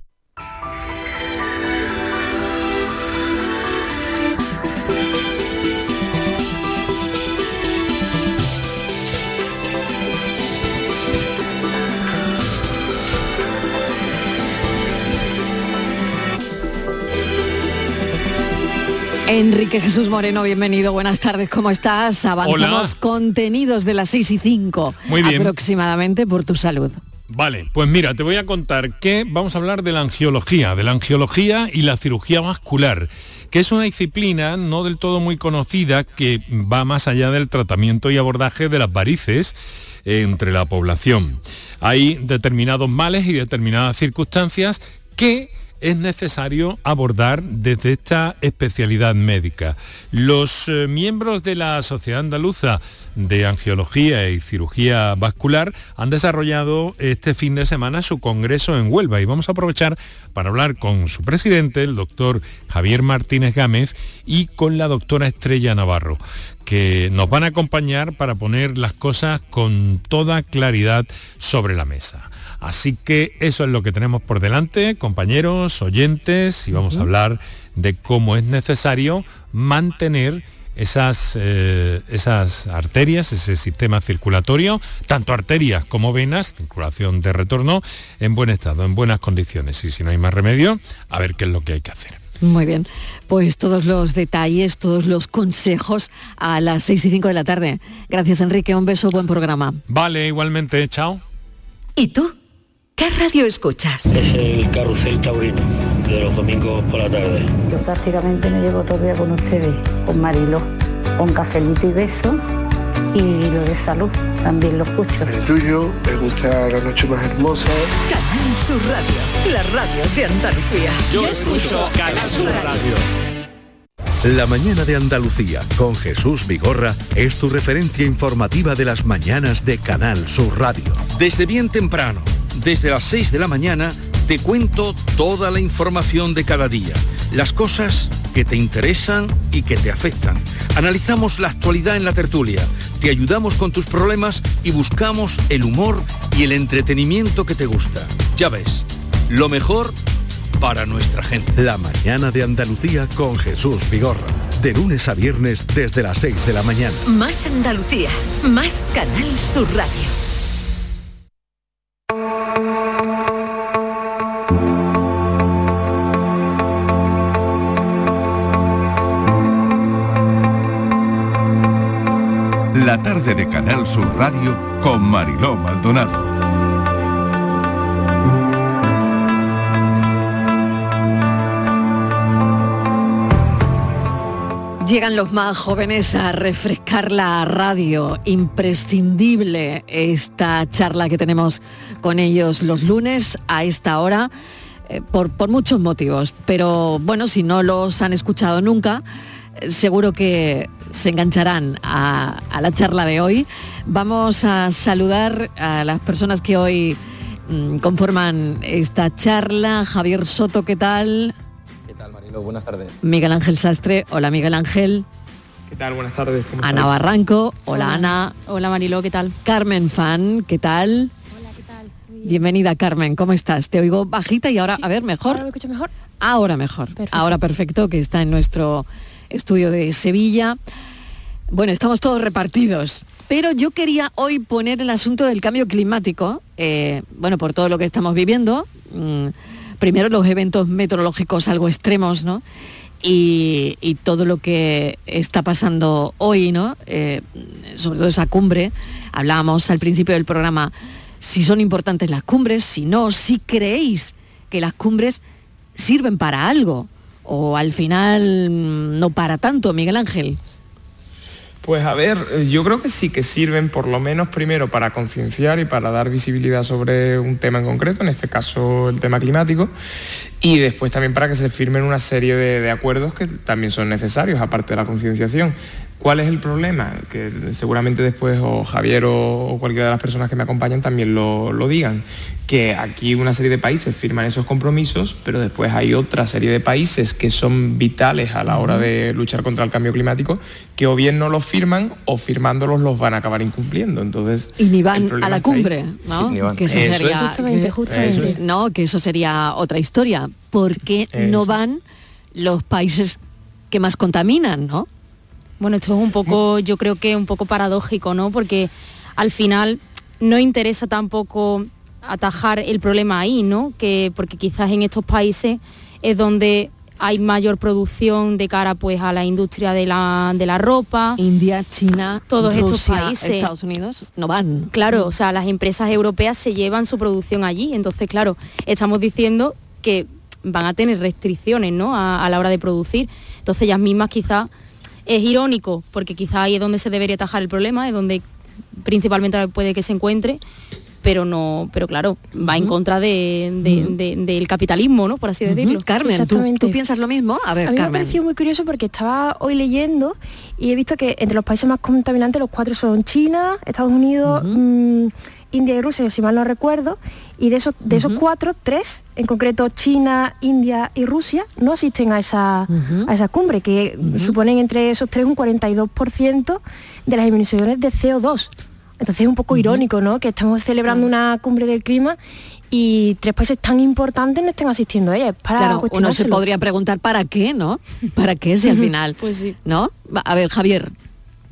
Enrique Jesús Moreno, bienvenido, buenas tardes, ¿cómo estás? Avanzamos. Hola. Contenidos de las 6:05. Muy bien. Aproximadamente por tu salud. Vale, pues mira, te voy a contar que vamos a hablar de la angiología, y la cirugía vascular, que es una disciplina no del todo muy conocida que va más allá del tratamiento y abordaje de las varices entre la población. Hay determinados males y determinadas circunstancias que es necesario abordar desde esta especialidad médica. Los miembros de la Sociedad Andaluza de Angiología y Cirugía Vascular han desarrollado este fin de semana su congreso en Huelva y vamos a aprovechar para hablar con su presidente, el doctor Javier Martínez Gámez, y con la doctora Estrella Navarro, que nos van a acompañar para poner las cosas con toda claridad sobre la mesa. Así que eso es lo que tenemos por delante, compañeros, oyentes, y vamos a hablar de cómo es necesario mantener esas arterias, ese sistema circulatorio, tanto arterias como venas, circulación de retorno, en buen estado, en buenas condiciones. Y si no hay más remedio, a ver qué es lo que hay que hacer. Muy bien, pues todos los detalles, todos los consejos a las 6:05 de la tarde. Gracias, Enrique, un beso, buen programa. Vale, igualmente, chao. ¿Y tú? ¿Qué radio escuchas? Es el Carrusel Taurino, de los domingos por la tarde. Yo prácticamente me llevo todo el día con ustedes, con Mariló, con cafelito y beso, y lo de salud, también lo escucho. El tuyo, me gusta La Noche Más Hermosa. Canal Sur Radio, la radio de Andalucía. Yo escucho Canal Sur Radio. La Mañana de Andalucía, con Jesús Vigorra, es tu referencia informativa de las mañanas de Canal Sur Radio. Desde bien temprano, desde las 6 de la mañana, te cuento toda la información de cada día, las cosas que te interesan y que te afectan. Analizamos la actualidad en la tertulia, te ayudamos con tus problemas y buscamos el humor y el entretenimiento que te gusta. Ya ves, lo mejor para nuestra gente. La Mañana de Andalucía con Jesús Vigorra, de lunes a viernes desde las 6 de la mañana. Más Andalucía, más Canal Sur Radio. La tarde de Canal Sur Radio con Mariló Maldonado. Llegan los más jóvenes a refrescar la radio. Imprescindible esta charla que tenemos con ellos los lunes a esta hora, por muchos motivos. Pero bueno, si no los han escuchado nunca, seguro que se engancharán a la charla de hoy. Vamos a saludar a las personas que hoy conforman esta charla. Javier Soto, ¿qué tal? Buenas tardes. Miguel Ángel Sastre, hola Miguel Ángel. ¿Qué tal? Buenas tardes. Ana Barranco, hola Ana. Hola Mariló, ¿qué tal? Carmen Fan, ¿qué tal? Hola, ¿qué tal? Bienvenida Carmen, ¿cómo estás? Te oigo bajita y ahora, sí, a ver, ¿mejor? Ahora me escucho mejor. Ahora mejor, perfecto. Ahora perfecto, que está en nuestro estudio de Sevilla. Bueno, estamos todos repartidos, pero yo quería hoy poner el asunto del cambio climático, bueno, por todo lo que estamos viviendo. Primero los eventos meteorológicos algo extremos, ¿no? Y todo lo que está pasando hoy, ¿no? Sobre todo esa cumbre. Hablábamos al principio del programa si son importantes las cumbres, si no, si creéis que las cumbres sirven para algo o al final no para tanto, Miguel Ángel. Pues a ver, yo creo que sí que sirven, por lo menos primero para concienciar y para dar visibilidad sobre un tema en concreto, en este caso el tema climático, y después también para que se firmen una serie de acuerdos que también son necesarios, aparte de la concienciación. ¿Cuál es el problema? Que seguramente después o Javier o cualquiera de las personas que me acompañan también lo digan, que aquí una serie de países firman esos compromisos, pero después hay otra serie de países que son vitales a la hora de luchar contra el cambio climático, que o bien no los firman o firmándolos los van a acabar incumpliendo. Entonces, y ni van a la cumbre, ¿no? Sí, que eso sería, justamente. Eso. No, que eso sería otra historia. ¿Por qué no van los países que más contaminan, no? Bueno, esto es un poco, yo creo que un poco paradójico, ¿no? Porque al final no interesa tampoco atajar el problema ahí, ¿no? Porque quizás en estos países es donde hay mayor producción de cara pues a la industria de la ropa. India, China, todos Rusia, estos países. Estados Unidos no van. Claro, o sea, las empresas europeas se llevan su producción allí. Entonces, claro, estamos diciendo que van a tener restricciones, ¿no? A la hora de producir. Entonces ellas mismas quizás. Es irónico, porque quizá ahí es donde se debería atajar el problema, es donde principalmente puede que se encuentre, pero claro, va en contra del capitalismo, ¿no? Por así decirlo. Carmen, ¿tú piensas lo mismo? A ver, a mí Carmen. Me ha parecido muy curioso porque estaba hoy leyendo y he visto que entre los países más contaminantes los cuatro son China, Estados Unidos, India y Rusia, si mal no recuerdo, y de esos cuatro, tres, en concreto China, India y Rusia, no asisten a esa cumbre, que suponen entre esos tres un 42% de las emisiones de CO2. Entonces es un poco irónico, ¿no?, que estamos celebrando una cumbre del clima y tres países tan importantes no estén asistiendo a ella. Claro, uno se podría preguntar, ¿para qué, no? ¿Para qué si al final? Pues sí. ¿No? A ver, Javier.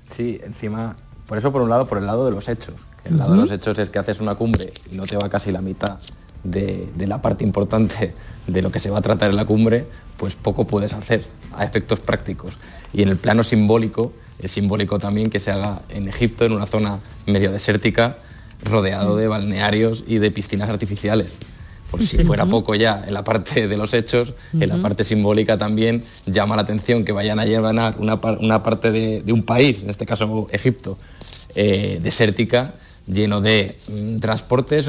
Sí, encima, por eso por un lado, por el lado de los hechos. El lado de los hechos es que haces una cumbre y no te va casi la mitad de la parte importante de lo que se va a tratar en la cumbre, pues poco puedes hacer a efectos prácticos. Y en el plano simbólico, es simbólico también que se haga en Egipto, en una zona medio desértica, rodeado de balnearios y de piscinas artificiales. Por si fuera poco ya, en la parte de los hechos, en la parte simbólica también llama la atención que vayan a llevar una parte de un país, en este caso Egipto, desértica, lleno de transportes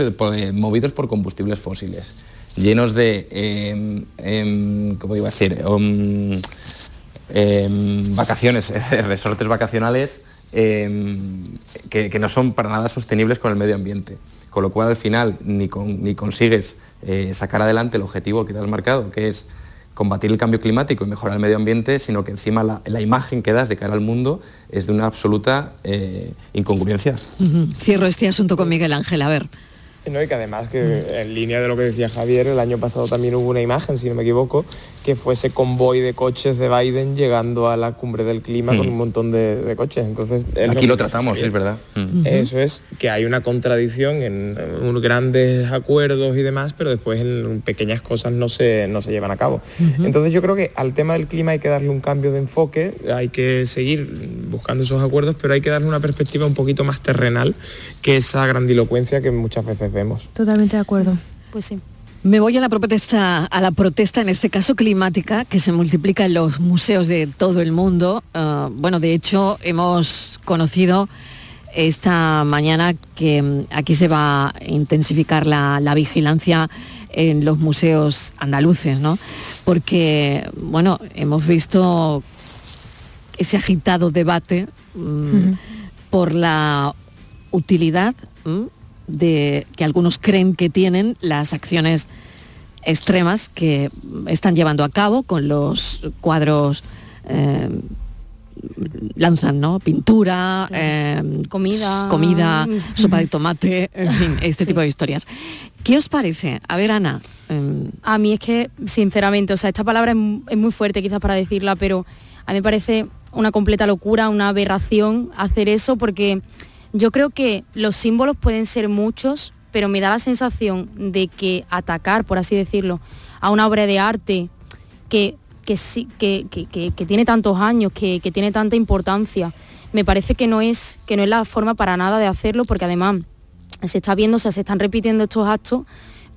movidos por combustibles fósiles, llenos de, vacaciones, resortes vacacionales que no son para nada sostenibles con el medio ambiente. Con lo cual, al final, ni consigues sacar adelante el objetivo que te has marcado, que es combatir el cambio climático y mejorar el medio ambiente, sino que encima la imagen que das de cara al mundo es de una absoluta incongruencia. Cierro este asunto con Miguel Ángel, a ver. No, y que además, que en línea de lo que decía Javier, el año pasado también hubo una imagen, si no me equivoco, que fue ese convoy de coches de Biden llegando a la cumbre del clima con un montón de coches. Entonces aquí lo tratamos, es verdad. Eso es, que hay una contradicción en grandes acuerdos y demás, pero después en pequeñas cosas no se llevan a cabo. Entonces yo creo que al tema del clima hay que darle un cambio de enfoque, hay que seguir buscando esos acuerdos, pero hay que darle una perspectiva un poquito más terrenal que esa grandilocuencia que muchas veces vemos. Totalmente de acuerdo. Pues sí. Me voy a la protesta en este caso climática, que se multiplica en los museos de todo el mundo. Bueno, de hecho, hemos conocido esta mañana que aquí se va a intensificar la vigilancia en los museos andaluces, ¿no? Porque, bueno, hemos visto ese agitado debate por la utilidad de que algunos creen que tienen las acciones extremas que están llevando a cabo con los cuadros, lanzan, ¿no?, pintura, comida, sopa de tomate, en fin, este tipo de historias. ¿Qué os parece? A ver, Ana. A mí es que, sinceramente, o sea, esta palabra es muy fuerte quizás para decirla, pero a mí me parece una completa locura, una aberración hacer eso, porque yo creo que los símbolos pueden ser muchos, pero me da la sensación de que atacar, por así decirlo, a una obra de arte que tiene tantos años, que tiene tanta importancia, me parece que no es la forma para nada de hacerlo, porque además se está viendo, o sea, se están repitiendo estos actos,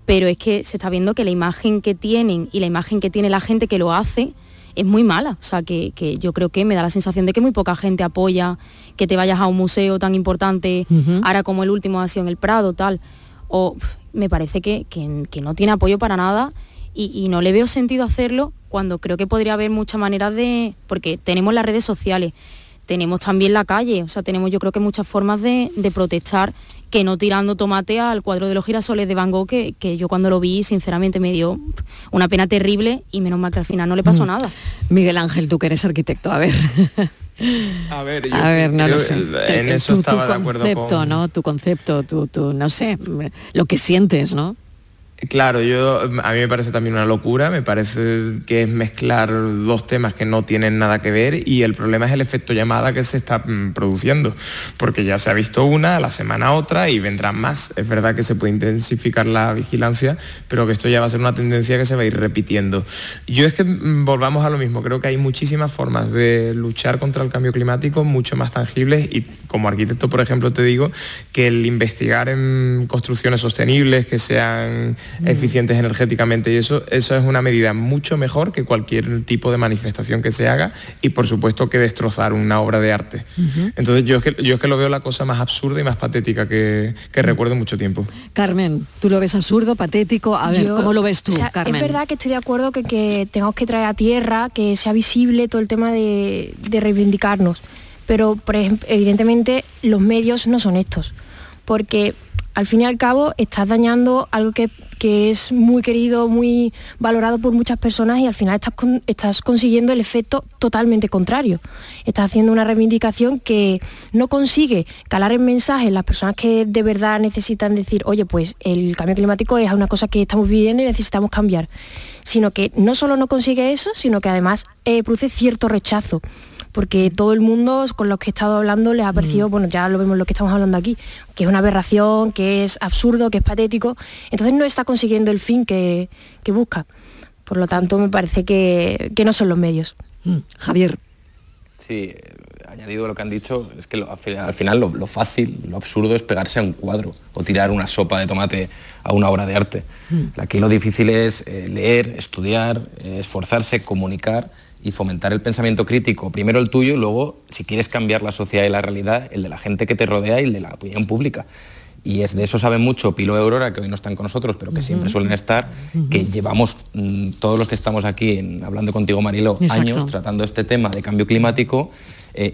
pero es que se está viendo que la imagen que tienen y la imagen que tiene la gente que lo hace es muy mala, o sea, que yo creo que me da la sensación de que muy poca gente apoya que te vayas a un museo tan importante, ahora como el último ha sido en el Prado, tal, o me parece que no tiene apoyo para nada y no le veo sentido hacerlo cuando creo que podría haber muchas maneras de... porque tenemos las redes sociales, tenemos también la calle, o sea, tenemos yo creo que muchas formas de protestar, que no tirando tomate al cuadro de los girasoles de Van Gogh, que yo cuando lo vi, sinceramente, me dio una pena terrible y menos mal que al final no le pasó nada. Miguel Ángel, tú que eres arquitecto, a ver. Yo no lo sé. En eso estaba de acuerdo con... Tu concepto, no sé, lo que sientes, ¿no? Claro, a mí me parece también una locura, me parece que es mezclar dos temas que no tienen nada que ver, y el problema es el efecto llamada que se está produciendo, porque ya se ha visto una, a la semana otra, y vendrán más. Es verdad que se puede intensificar la vigilancia, pero que esto ya va a ser una tendencia que se va a ir repitiendo. Yo es que volvamos a lo mismo, creo que hay muchísimas formas de luchar contra el cambio climático, mucho más tangibles, y como arquitecto, por ejemplo, te digo que el investigar en construcciones sostenibles, que sean eficientes energéticamente, y eso es una medida mucho mejor que cualquier tipo de manifestación que se haga, y por supuesto que destrozar una obra de arte. Entonces yo es que lo veo la cosa más absurda y más patética que recuerdo mucho tiempo. Carmen, ¿tú lo ves absurdo, patético? A ver, ¿cómo lo ves tú, o sea, Carmen? Es verdad que estoy de acuerdo que tengamos que traer a tierra, que sea visible todo el tema de reivindicarnos, pero por ejemplo, evidentemente los medios no son estos, porque al fin y al cabo estás dañando algo que es muy querido, muy valorado por muchas personas, y al final estás consiguiendo el efecto totalmente contrario. Estás haciendo una reivindicación que no consigue calar en mensajes las personas que de verdad necesitan decir, oye, pues el cambio climático es una cosa que estamos viviendo y necesitamos cambiar. Sino que no solo no consigue eso, sino que además produce cierto rechazo. Porque todo el mundo con los que he estado hablando les ha parecido, bueno, ya lo vemos lo que estamos hablando aquí, que es una aberración, que es absurdo, que es patético, entonces no está consiguiendo el fin que busca. Por lo tanto, me parece que no son los medios. Javier. Sí, añadido a lo que han dicho, es que al final lo fácil, lo absurdo es pegarse a un cuadro o tirar una sopa de tomate a una obra de arte. Aquí lo difícil es leer, estudiar, esforzarse, comunicar y fomentar el pensamiento crítico, primero el tuyo y luego, si quieres cambiar la sociedad y la realidad, el de la gente que te rodea y el de la opinión pública. Y es de eso saben mucho Pilo y Aurora, que hoy no están con nosotros, pero que siempre suelen estar, que llevamos todos los que estamos aquí, hablando contigo, Mariló, años tratando este tema de cambio climático,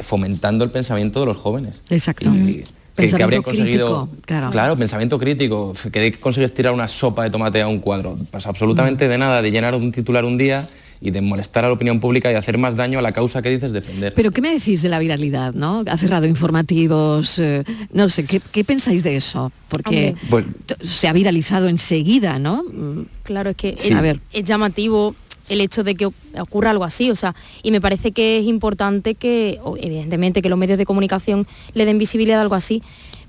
fomentando el pensamiento de los jóvenes. Exacto. Y, que habría conseguido, claro, pensamiento crítico, que consigues tirar una sopa de tomate a un cuadro, pasa absolutamente de nada, de llenar un titular un día y de molestar a la opinión pública y hacer más daño a la causa que dices defender. Pero ¿qué me decís de la viralidad, no? Ha cerrado informativos, no sé, ¿qué pensáis de eso? Porque se ha viralizado enseguida, ¿no? Claro, es que es llamativo el hecho de que ocurra algo así, o sea, y me parece que es importante que, evidentemente, que los medios de comunicación le den visibilidad a algo así,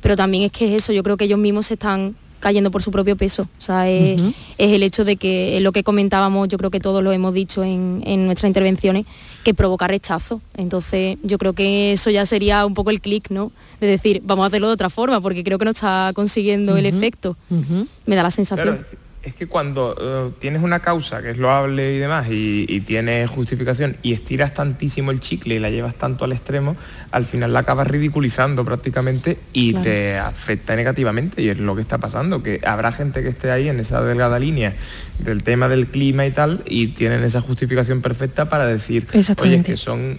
pero también es que es eso, yo creo que ellos mismos se están cayendo por su propio peso. O sea, es el hecho de que lo que comentábamos, yo creo que todos lo hemos dicho en nuestras intervenciones, que provoca rechazo. Entonces yo creo que eso ya sería un poco el clic, ¿no? De decir, vamos a hacerlo de otra forma, porque creo que no está consiguiendo el efecto. Me da la sensación. Claro, es que cuando tienes una causa que es loable y demás, y tienes justificación, y estiras tantísimo el chicle y la llevas tanto al extremo, al final la acabas ridiculizando prácticamente y te afecta negativamente, y es lo que está pasando, que habrá gente que esté ahí en esa delgada línea del tema del clima y tal, y tienen esa justificación perfecta para decir, oye, es que son,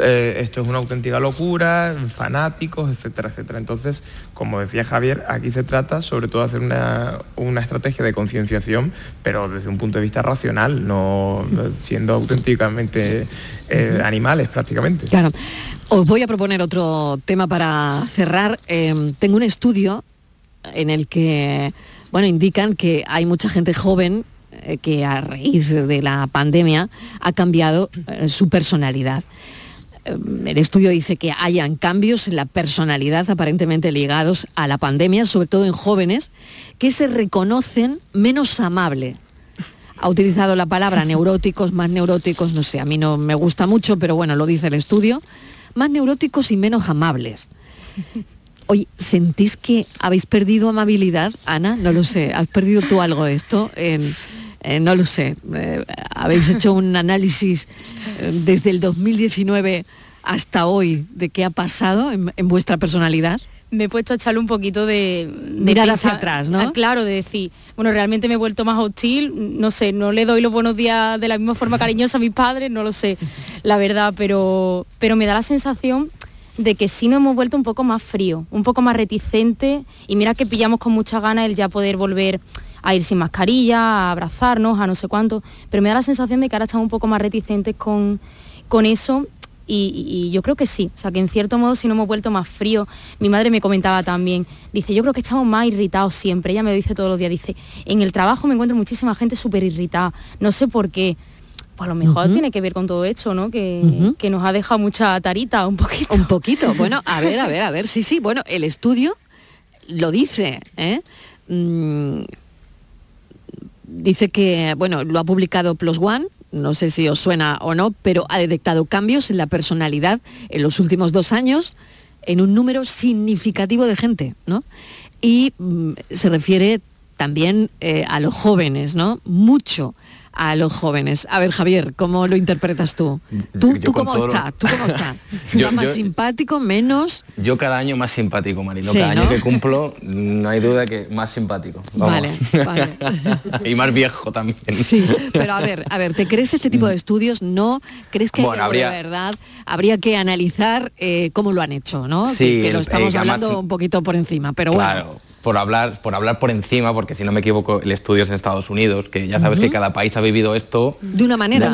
esto es una auténtica locura, fanáticos, etcétera, etcétera. Entonces, como decía Javier, aquí se trata sobre todo de hacer una estrategia de conciencia, pero desde un punto de vista racional, no siendo auténticamente animales prácticamente. Claro. Os voy a proponer otro tema para cerrar. Tengo un estudio en el que, bueno, indican que hay mucha gente joven que a raíz de la pandemia ha cambiado su personalidad. El estudio dice que hayan cambios en la personalidad aparentemente ligados a la pandemia, sobre todo en jóvenes, que se reconocen menos amable. Ha utilizado la palabra neuróticos, más neuróticos, no sé, a mí no me gusta mucho, pero bueno, lo dice el estudio. Más neuróticos y menos amables. Oye, ¿sentís que habéis perdido amabilidad, Ana? No lo sé, ¿has perdido tú algo de esto? No lo sé, habéis hecho un análisis desde el 2019 hasta hoy de qué ha pasado en vuestra personalidad. Me he puesto a echarle un poquito de mirar hacia atrás, ¿no? Claro, de decir, bueno, realmente me he vuelto más hostil, no sé, no le doy los buenos días de la misma forma cariñosa a mis padres, no lo sé, la verdad, pero me da la sensación de que sí nos hemos vuelto un poco más frío, un poco más reticente, y mira que pillamos con mucha gana el ya poder volver a ir sin mascarilla, a abrazarnos, a no sé cuánto, pero me da la sensación de que ahora estamos un poco más reticentes con eso, y yo creo que sí, o sea, que en cierto modo sí nos hemos vuelto más fríos. Mi madre me comentaba también, dice, yo creo que estamos más irritados siempre, ella me lo dice todos los días, dice, en el trabajo me encuentro muchísima gente súper irritada, no sé por qué. Pues a lo mejor tiene que ver con todo esto, ¿no? Que nos ha dejado mucha tarita, un poquito. Un poquito, bueno, a ver, sí, bueno, el estudio lo dice, ¿eh? Dice que, bueno, lo ha publicado Plus One, no sé si os suena o no, pero ha detectado cambios en la personalidad en los últimos 2 años en un número significativo de gente, ¿no? Y se refiere también a los jóvenes, ¿no? Mucho. A los jóvenes. A ver, Javier, ¿cómo lo interpretas tú? ¿Tú cómo estás? ¿Tú más simpático, menos...? Yo cada año más simpático, Mariló. Sí, cada año que cumplo, no hay duda que más simpático. Vamos. Vale. Y más viejo también. Sí, pero a ver, ¿te crees este tipo de estudios? ¿No? ¿Crees que de verdad habría que analizar cómo lo han hecho, no? Sí, que lo estamos hablando además, un poquito por encima, pero claro. Bueno. Por hablar por encima, porque si no me equivoco, el estudio es en Estados Unidos, que ya sabes que cada país ha vivido esto... De una manera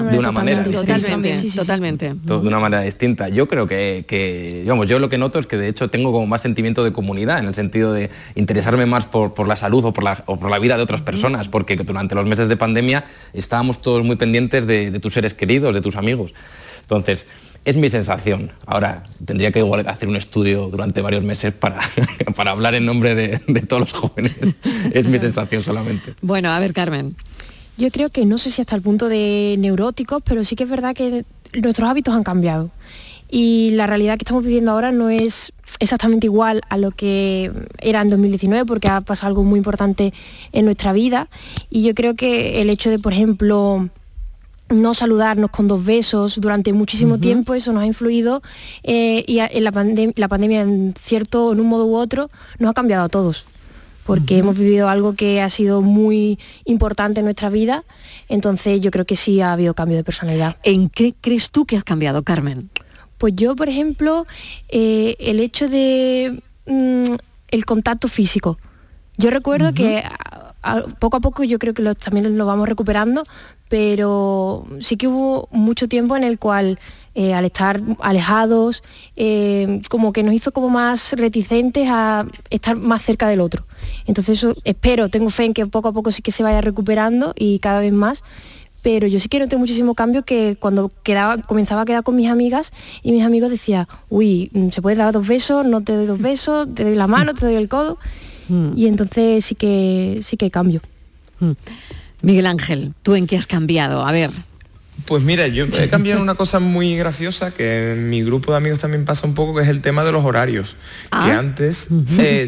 distinta. Yo creo que vamos, yo lo que noto es que de hecho tengo como más sentimiento de comunidad, en el sentido de interesarme más por la salud o por la vida de otras personas, porque durante los meses de pandemia estábamos todos muy pendientes de tus seres queridos, de tus amigos. Entonces... es mi sensación. Ahora, tendría que igual hacer un estudio durante varios meses para hablar en nombre de todos los jóvenes. Es mi sensación solamente. Bueno, a ver, Carmen. Yo creo que no sé si hasta el punto de neuróticos, pero sí que es verdad que nuestros hábitos han cambiado. Y la realidad que estamos viviendo ahora no es exactamente igual a lo que era en 2019, porque ha pasado algo muy importante en nuestra vida. Y yo creo que el hecho de, por ejemplo... no saludarnos con 2 besos durante muchísimo tiempo, eso nos ha influido y en la pandemia en un modo u otro nos ha cambiado a todos, porque hemos vivido algo que ha sido muy importante en nuestra vida. Entonces yo creo que sí ha habido cambio de personalidad. ¿En qué crees tú que has cambiado, Carmen? Pues yo, por ejemplo, el hecho de el contacto físico. Yo recuerdo que poco a poco yo creo que también lo vamos recuperando, pero sí que hubo mucho tiempo en el cual al estar alejados como que nos hizo como más reticentes a estar más cerca del otro. Entonces eso tengo fe en que poco a poco sí que se vaya recuperando y cada vez más, pero yo sí que noté muchísimo cambio, que cuando comenzaba a quedar con mis amigas y mis amigos decía, uy, ¿se puede dar 2 besos? No te doy 2 besos, te doy la mano, te doy el codo... Y entonces sí que cambio. Miguel Ángel, ¿tú en qué has cambiado? A ver. Pues mira, yo he cambiado en una cosa muy graciosa que en mi grupo de amigos también pasa un poco, que es el tema de los horarios. Ah. Que antes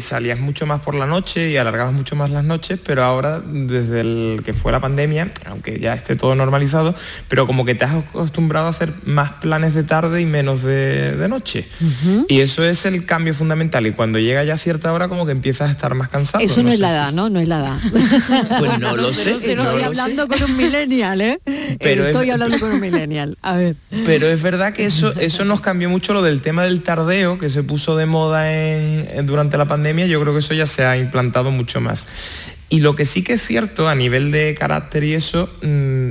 salías mucho más por la noche y alargabas mucho más las noches, pero ahora, desde el que fue la pandemia, aunque ya esté todo normalizado, pero como que te has acostumbrado a hacer más planes de tarde y menos de noche. Y eso es el cambio fundamental. Y cuando llega ya cierta hora, como que empiezas a estar más cansado. Eso no es la edad, ¿no? No es la edad. Pues no lo sé. Se lo estoy hablando con un millennial, ¿eh? Pero estoy hablando con un millennial, a ver. Pero es verdad que eso nos cambió mucho, lo del tema del tardeo, que se puso de moda durante la pandemia. Yo creo que eso ya se ha implantado mucho más. Y lo que sí que es cierto, a nivel de carácter y eso,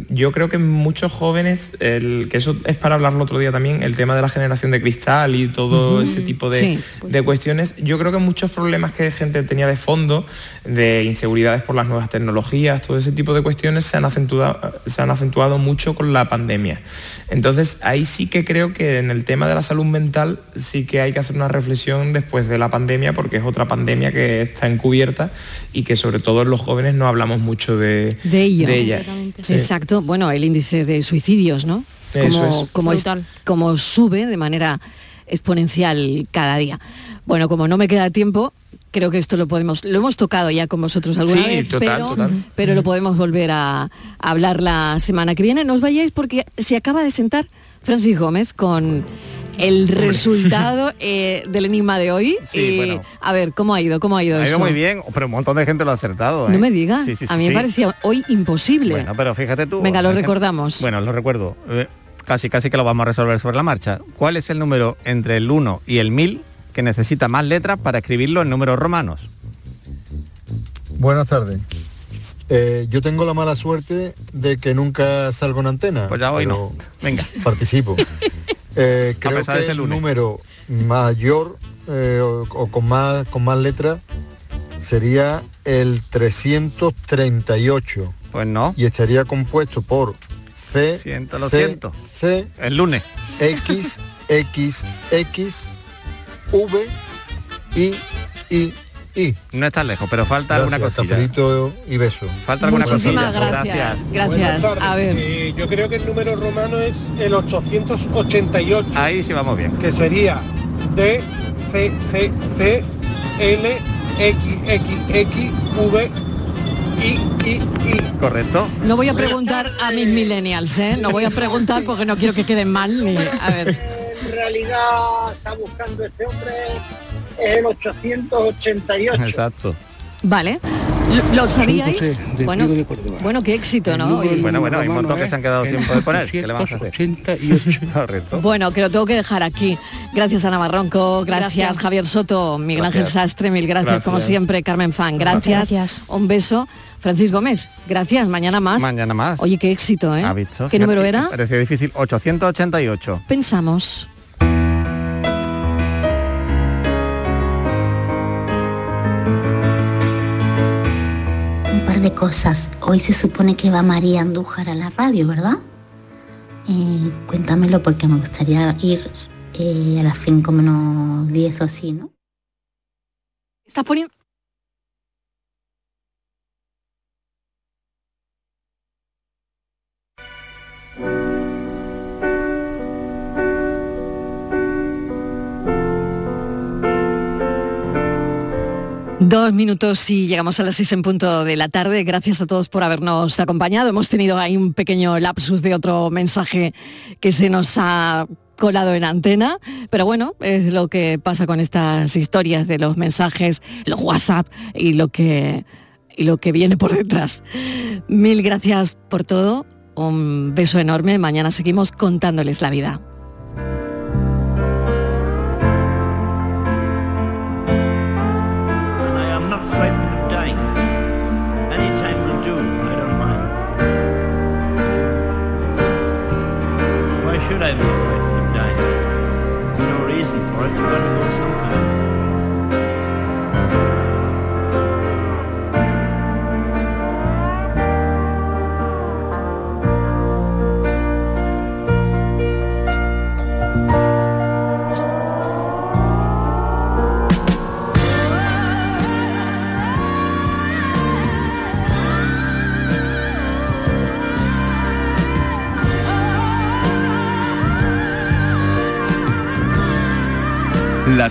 yo creo que muchos jóvenes, que eso es para hablarlo otro día también, el tema de la generación de cristal y todo ese tipo de cuestiones, yo creo que muchos problemas que gente tenía de fondo, de inseguridades por las nuevas tecnologías, todo ese tipo de cuestiones se han acentuado mucho con la pandemia. Entonces, ahí sí que creo que en el tema de la salud mental sí que hay que hacer una reflexión después de la pandemia, porque es otra pandemia que está encubierta y que sobre todo los jóvenes no hablamos mucho de ella. Sí. Exacto, bueno, el índice de suicidios, ¿no? Como sube de manera exponencial cada día. Bueno, como no me queda tiempo, creo que esto lo hemos tocado ya con vosotros alguna vez, pero lo podemos volver a hablar la semana que viene. No os vayáis porque se acaba de sentar Francis Gómez con el resultado del enigma de hoy. Sí, bueno. A ver, ¿cómo ha ido eso? Ha ido muy bien, pero un montón de gente lo ha acertado. No me digas, sí, a mí me parecía hoy imposible. Bueno, pero fíjate tú. Venga, lo recordamos. Bueno, lo recuerdo. Casi que lo vamos a resolver sobre la marcha. ¿Cuál es el número entre el 1 y el 1000 que necesita más letras para escribirlo en números romanos? Buenas tardes. Yo tengo la mala suerte de que nunca salgo en antena. Pues ya hoy no. Venga. Participo. Creo que el número mayor o con más letras sería el 338. Pues no. Y estaría compuesto por C, el lunes, X, V, I. No estás lejos, pero falta alguna cosita. Y beso. Falta alguna cosita. Gracias. A ver. Yo creo que el número romano es el 888. Ahí sí vamos bien. Que sería D, C, L, X, V, I. Correcto. No voy a preguntar a mis millennials, ¿eh? No voy a preguntar porque no quiero que queden mal. A ver. En realidad está buscando este hombre es el 888. Exacto. Vale. ¿Lo sabíais? José, bueno, qué éxito, ¿no? Bueno, hay un montón que se han quedado sin poder poner. ¿Qué le vamos a hacer? 88. Correcto. Bueno, que lo tengo que dejar aquí. Gracias, Ana Barronco. Gracias. Javier Soto. Miguel Ángel Sastre. Mil gracias, como siempre. Carmen Fan. Gracias. Un beso. Francis Gómez, gracias. Mañana más. Oye, qué éxito, ¿eh? ¿Ha visto? ¿Qué número era? Parecía difícil. 888. Pensamos. De cosas. Hoy se supone que va María Andújar a la radio, ¿verdad? Cuéntamelo porque me gustaría ir a las 5:50 o así, ¿no? ¿Estás poniendo? Dos minutos y llegamos a las 6:00 de la tarde. Gracias a todos por habernos acompañado. Hemos tenido ahí un pequeño lapsus de otro mensaje que se nos ha colado en antena, pero bueno, es lo que pasa con estas historias de los mensajes, los WhatsApp y lo que viene por detrás. Mil gracias por todo. Un beso enorme. Mañana seguimos contándoles la vida. La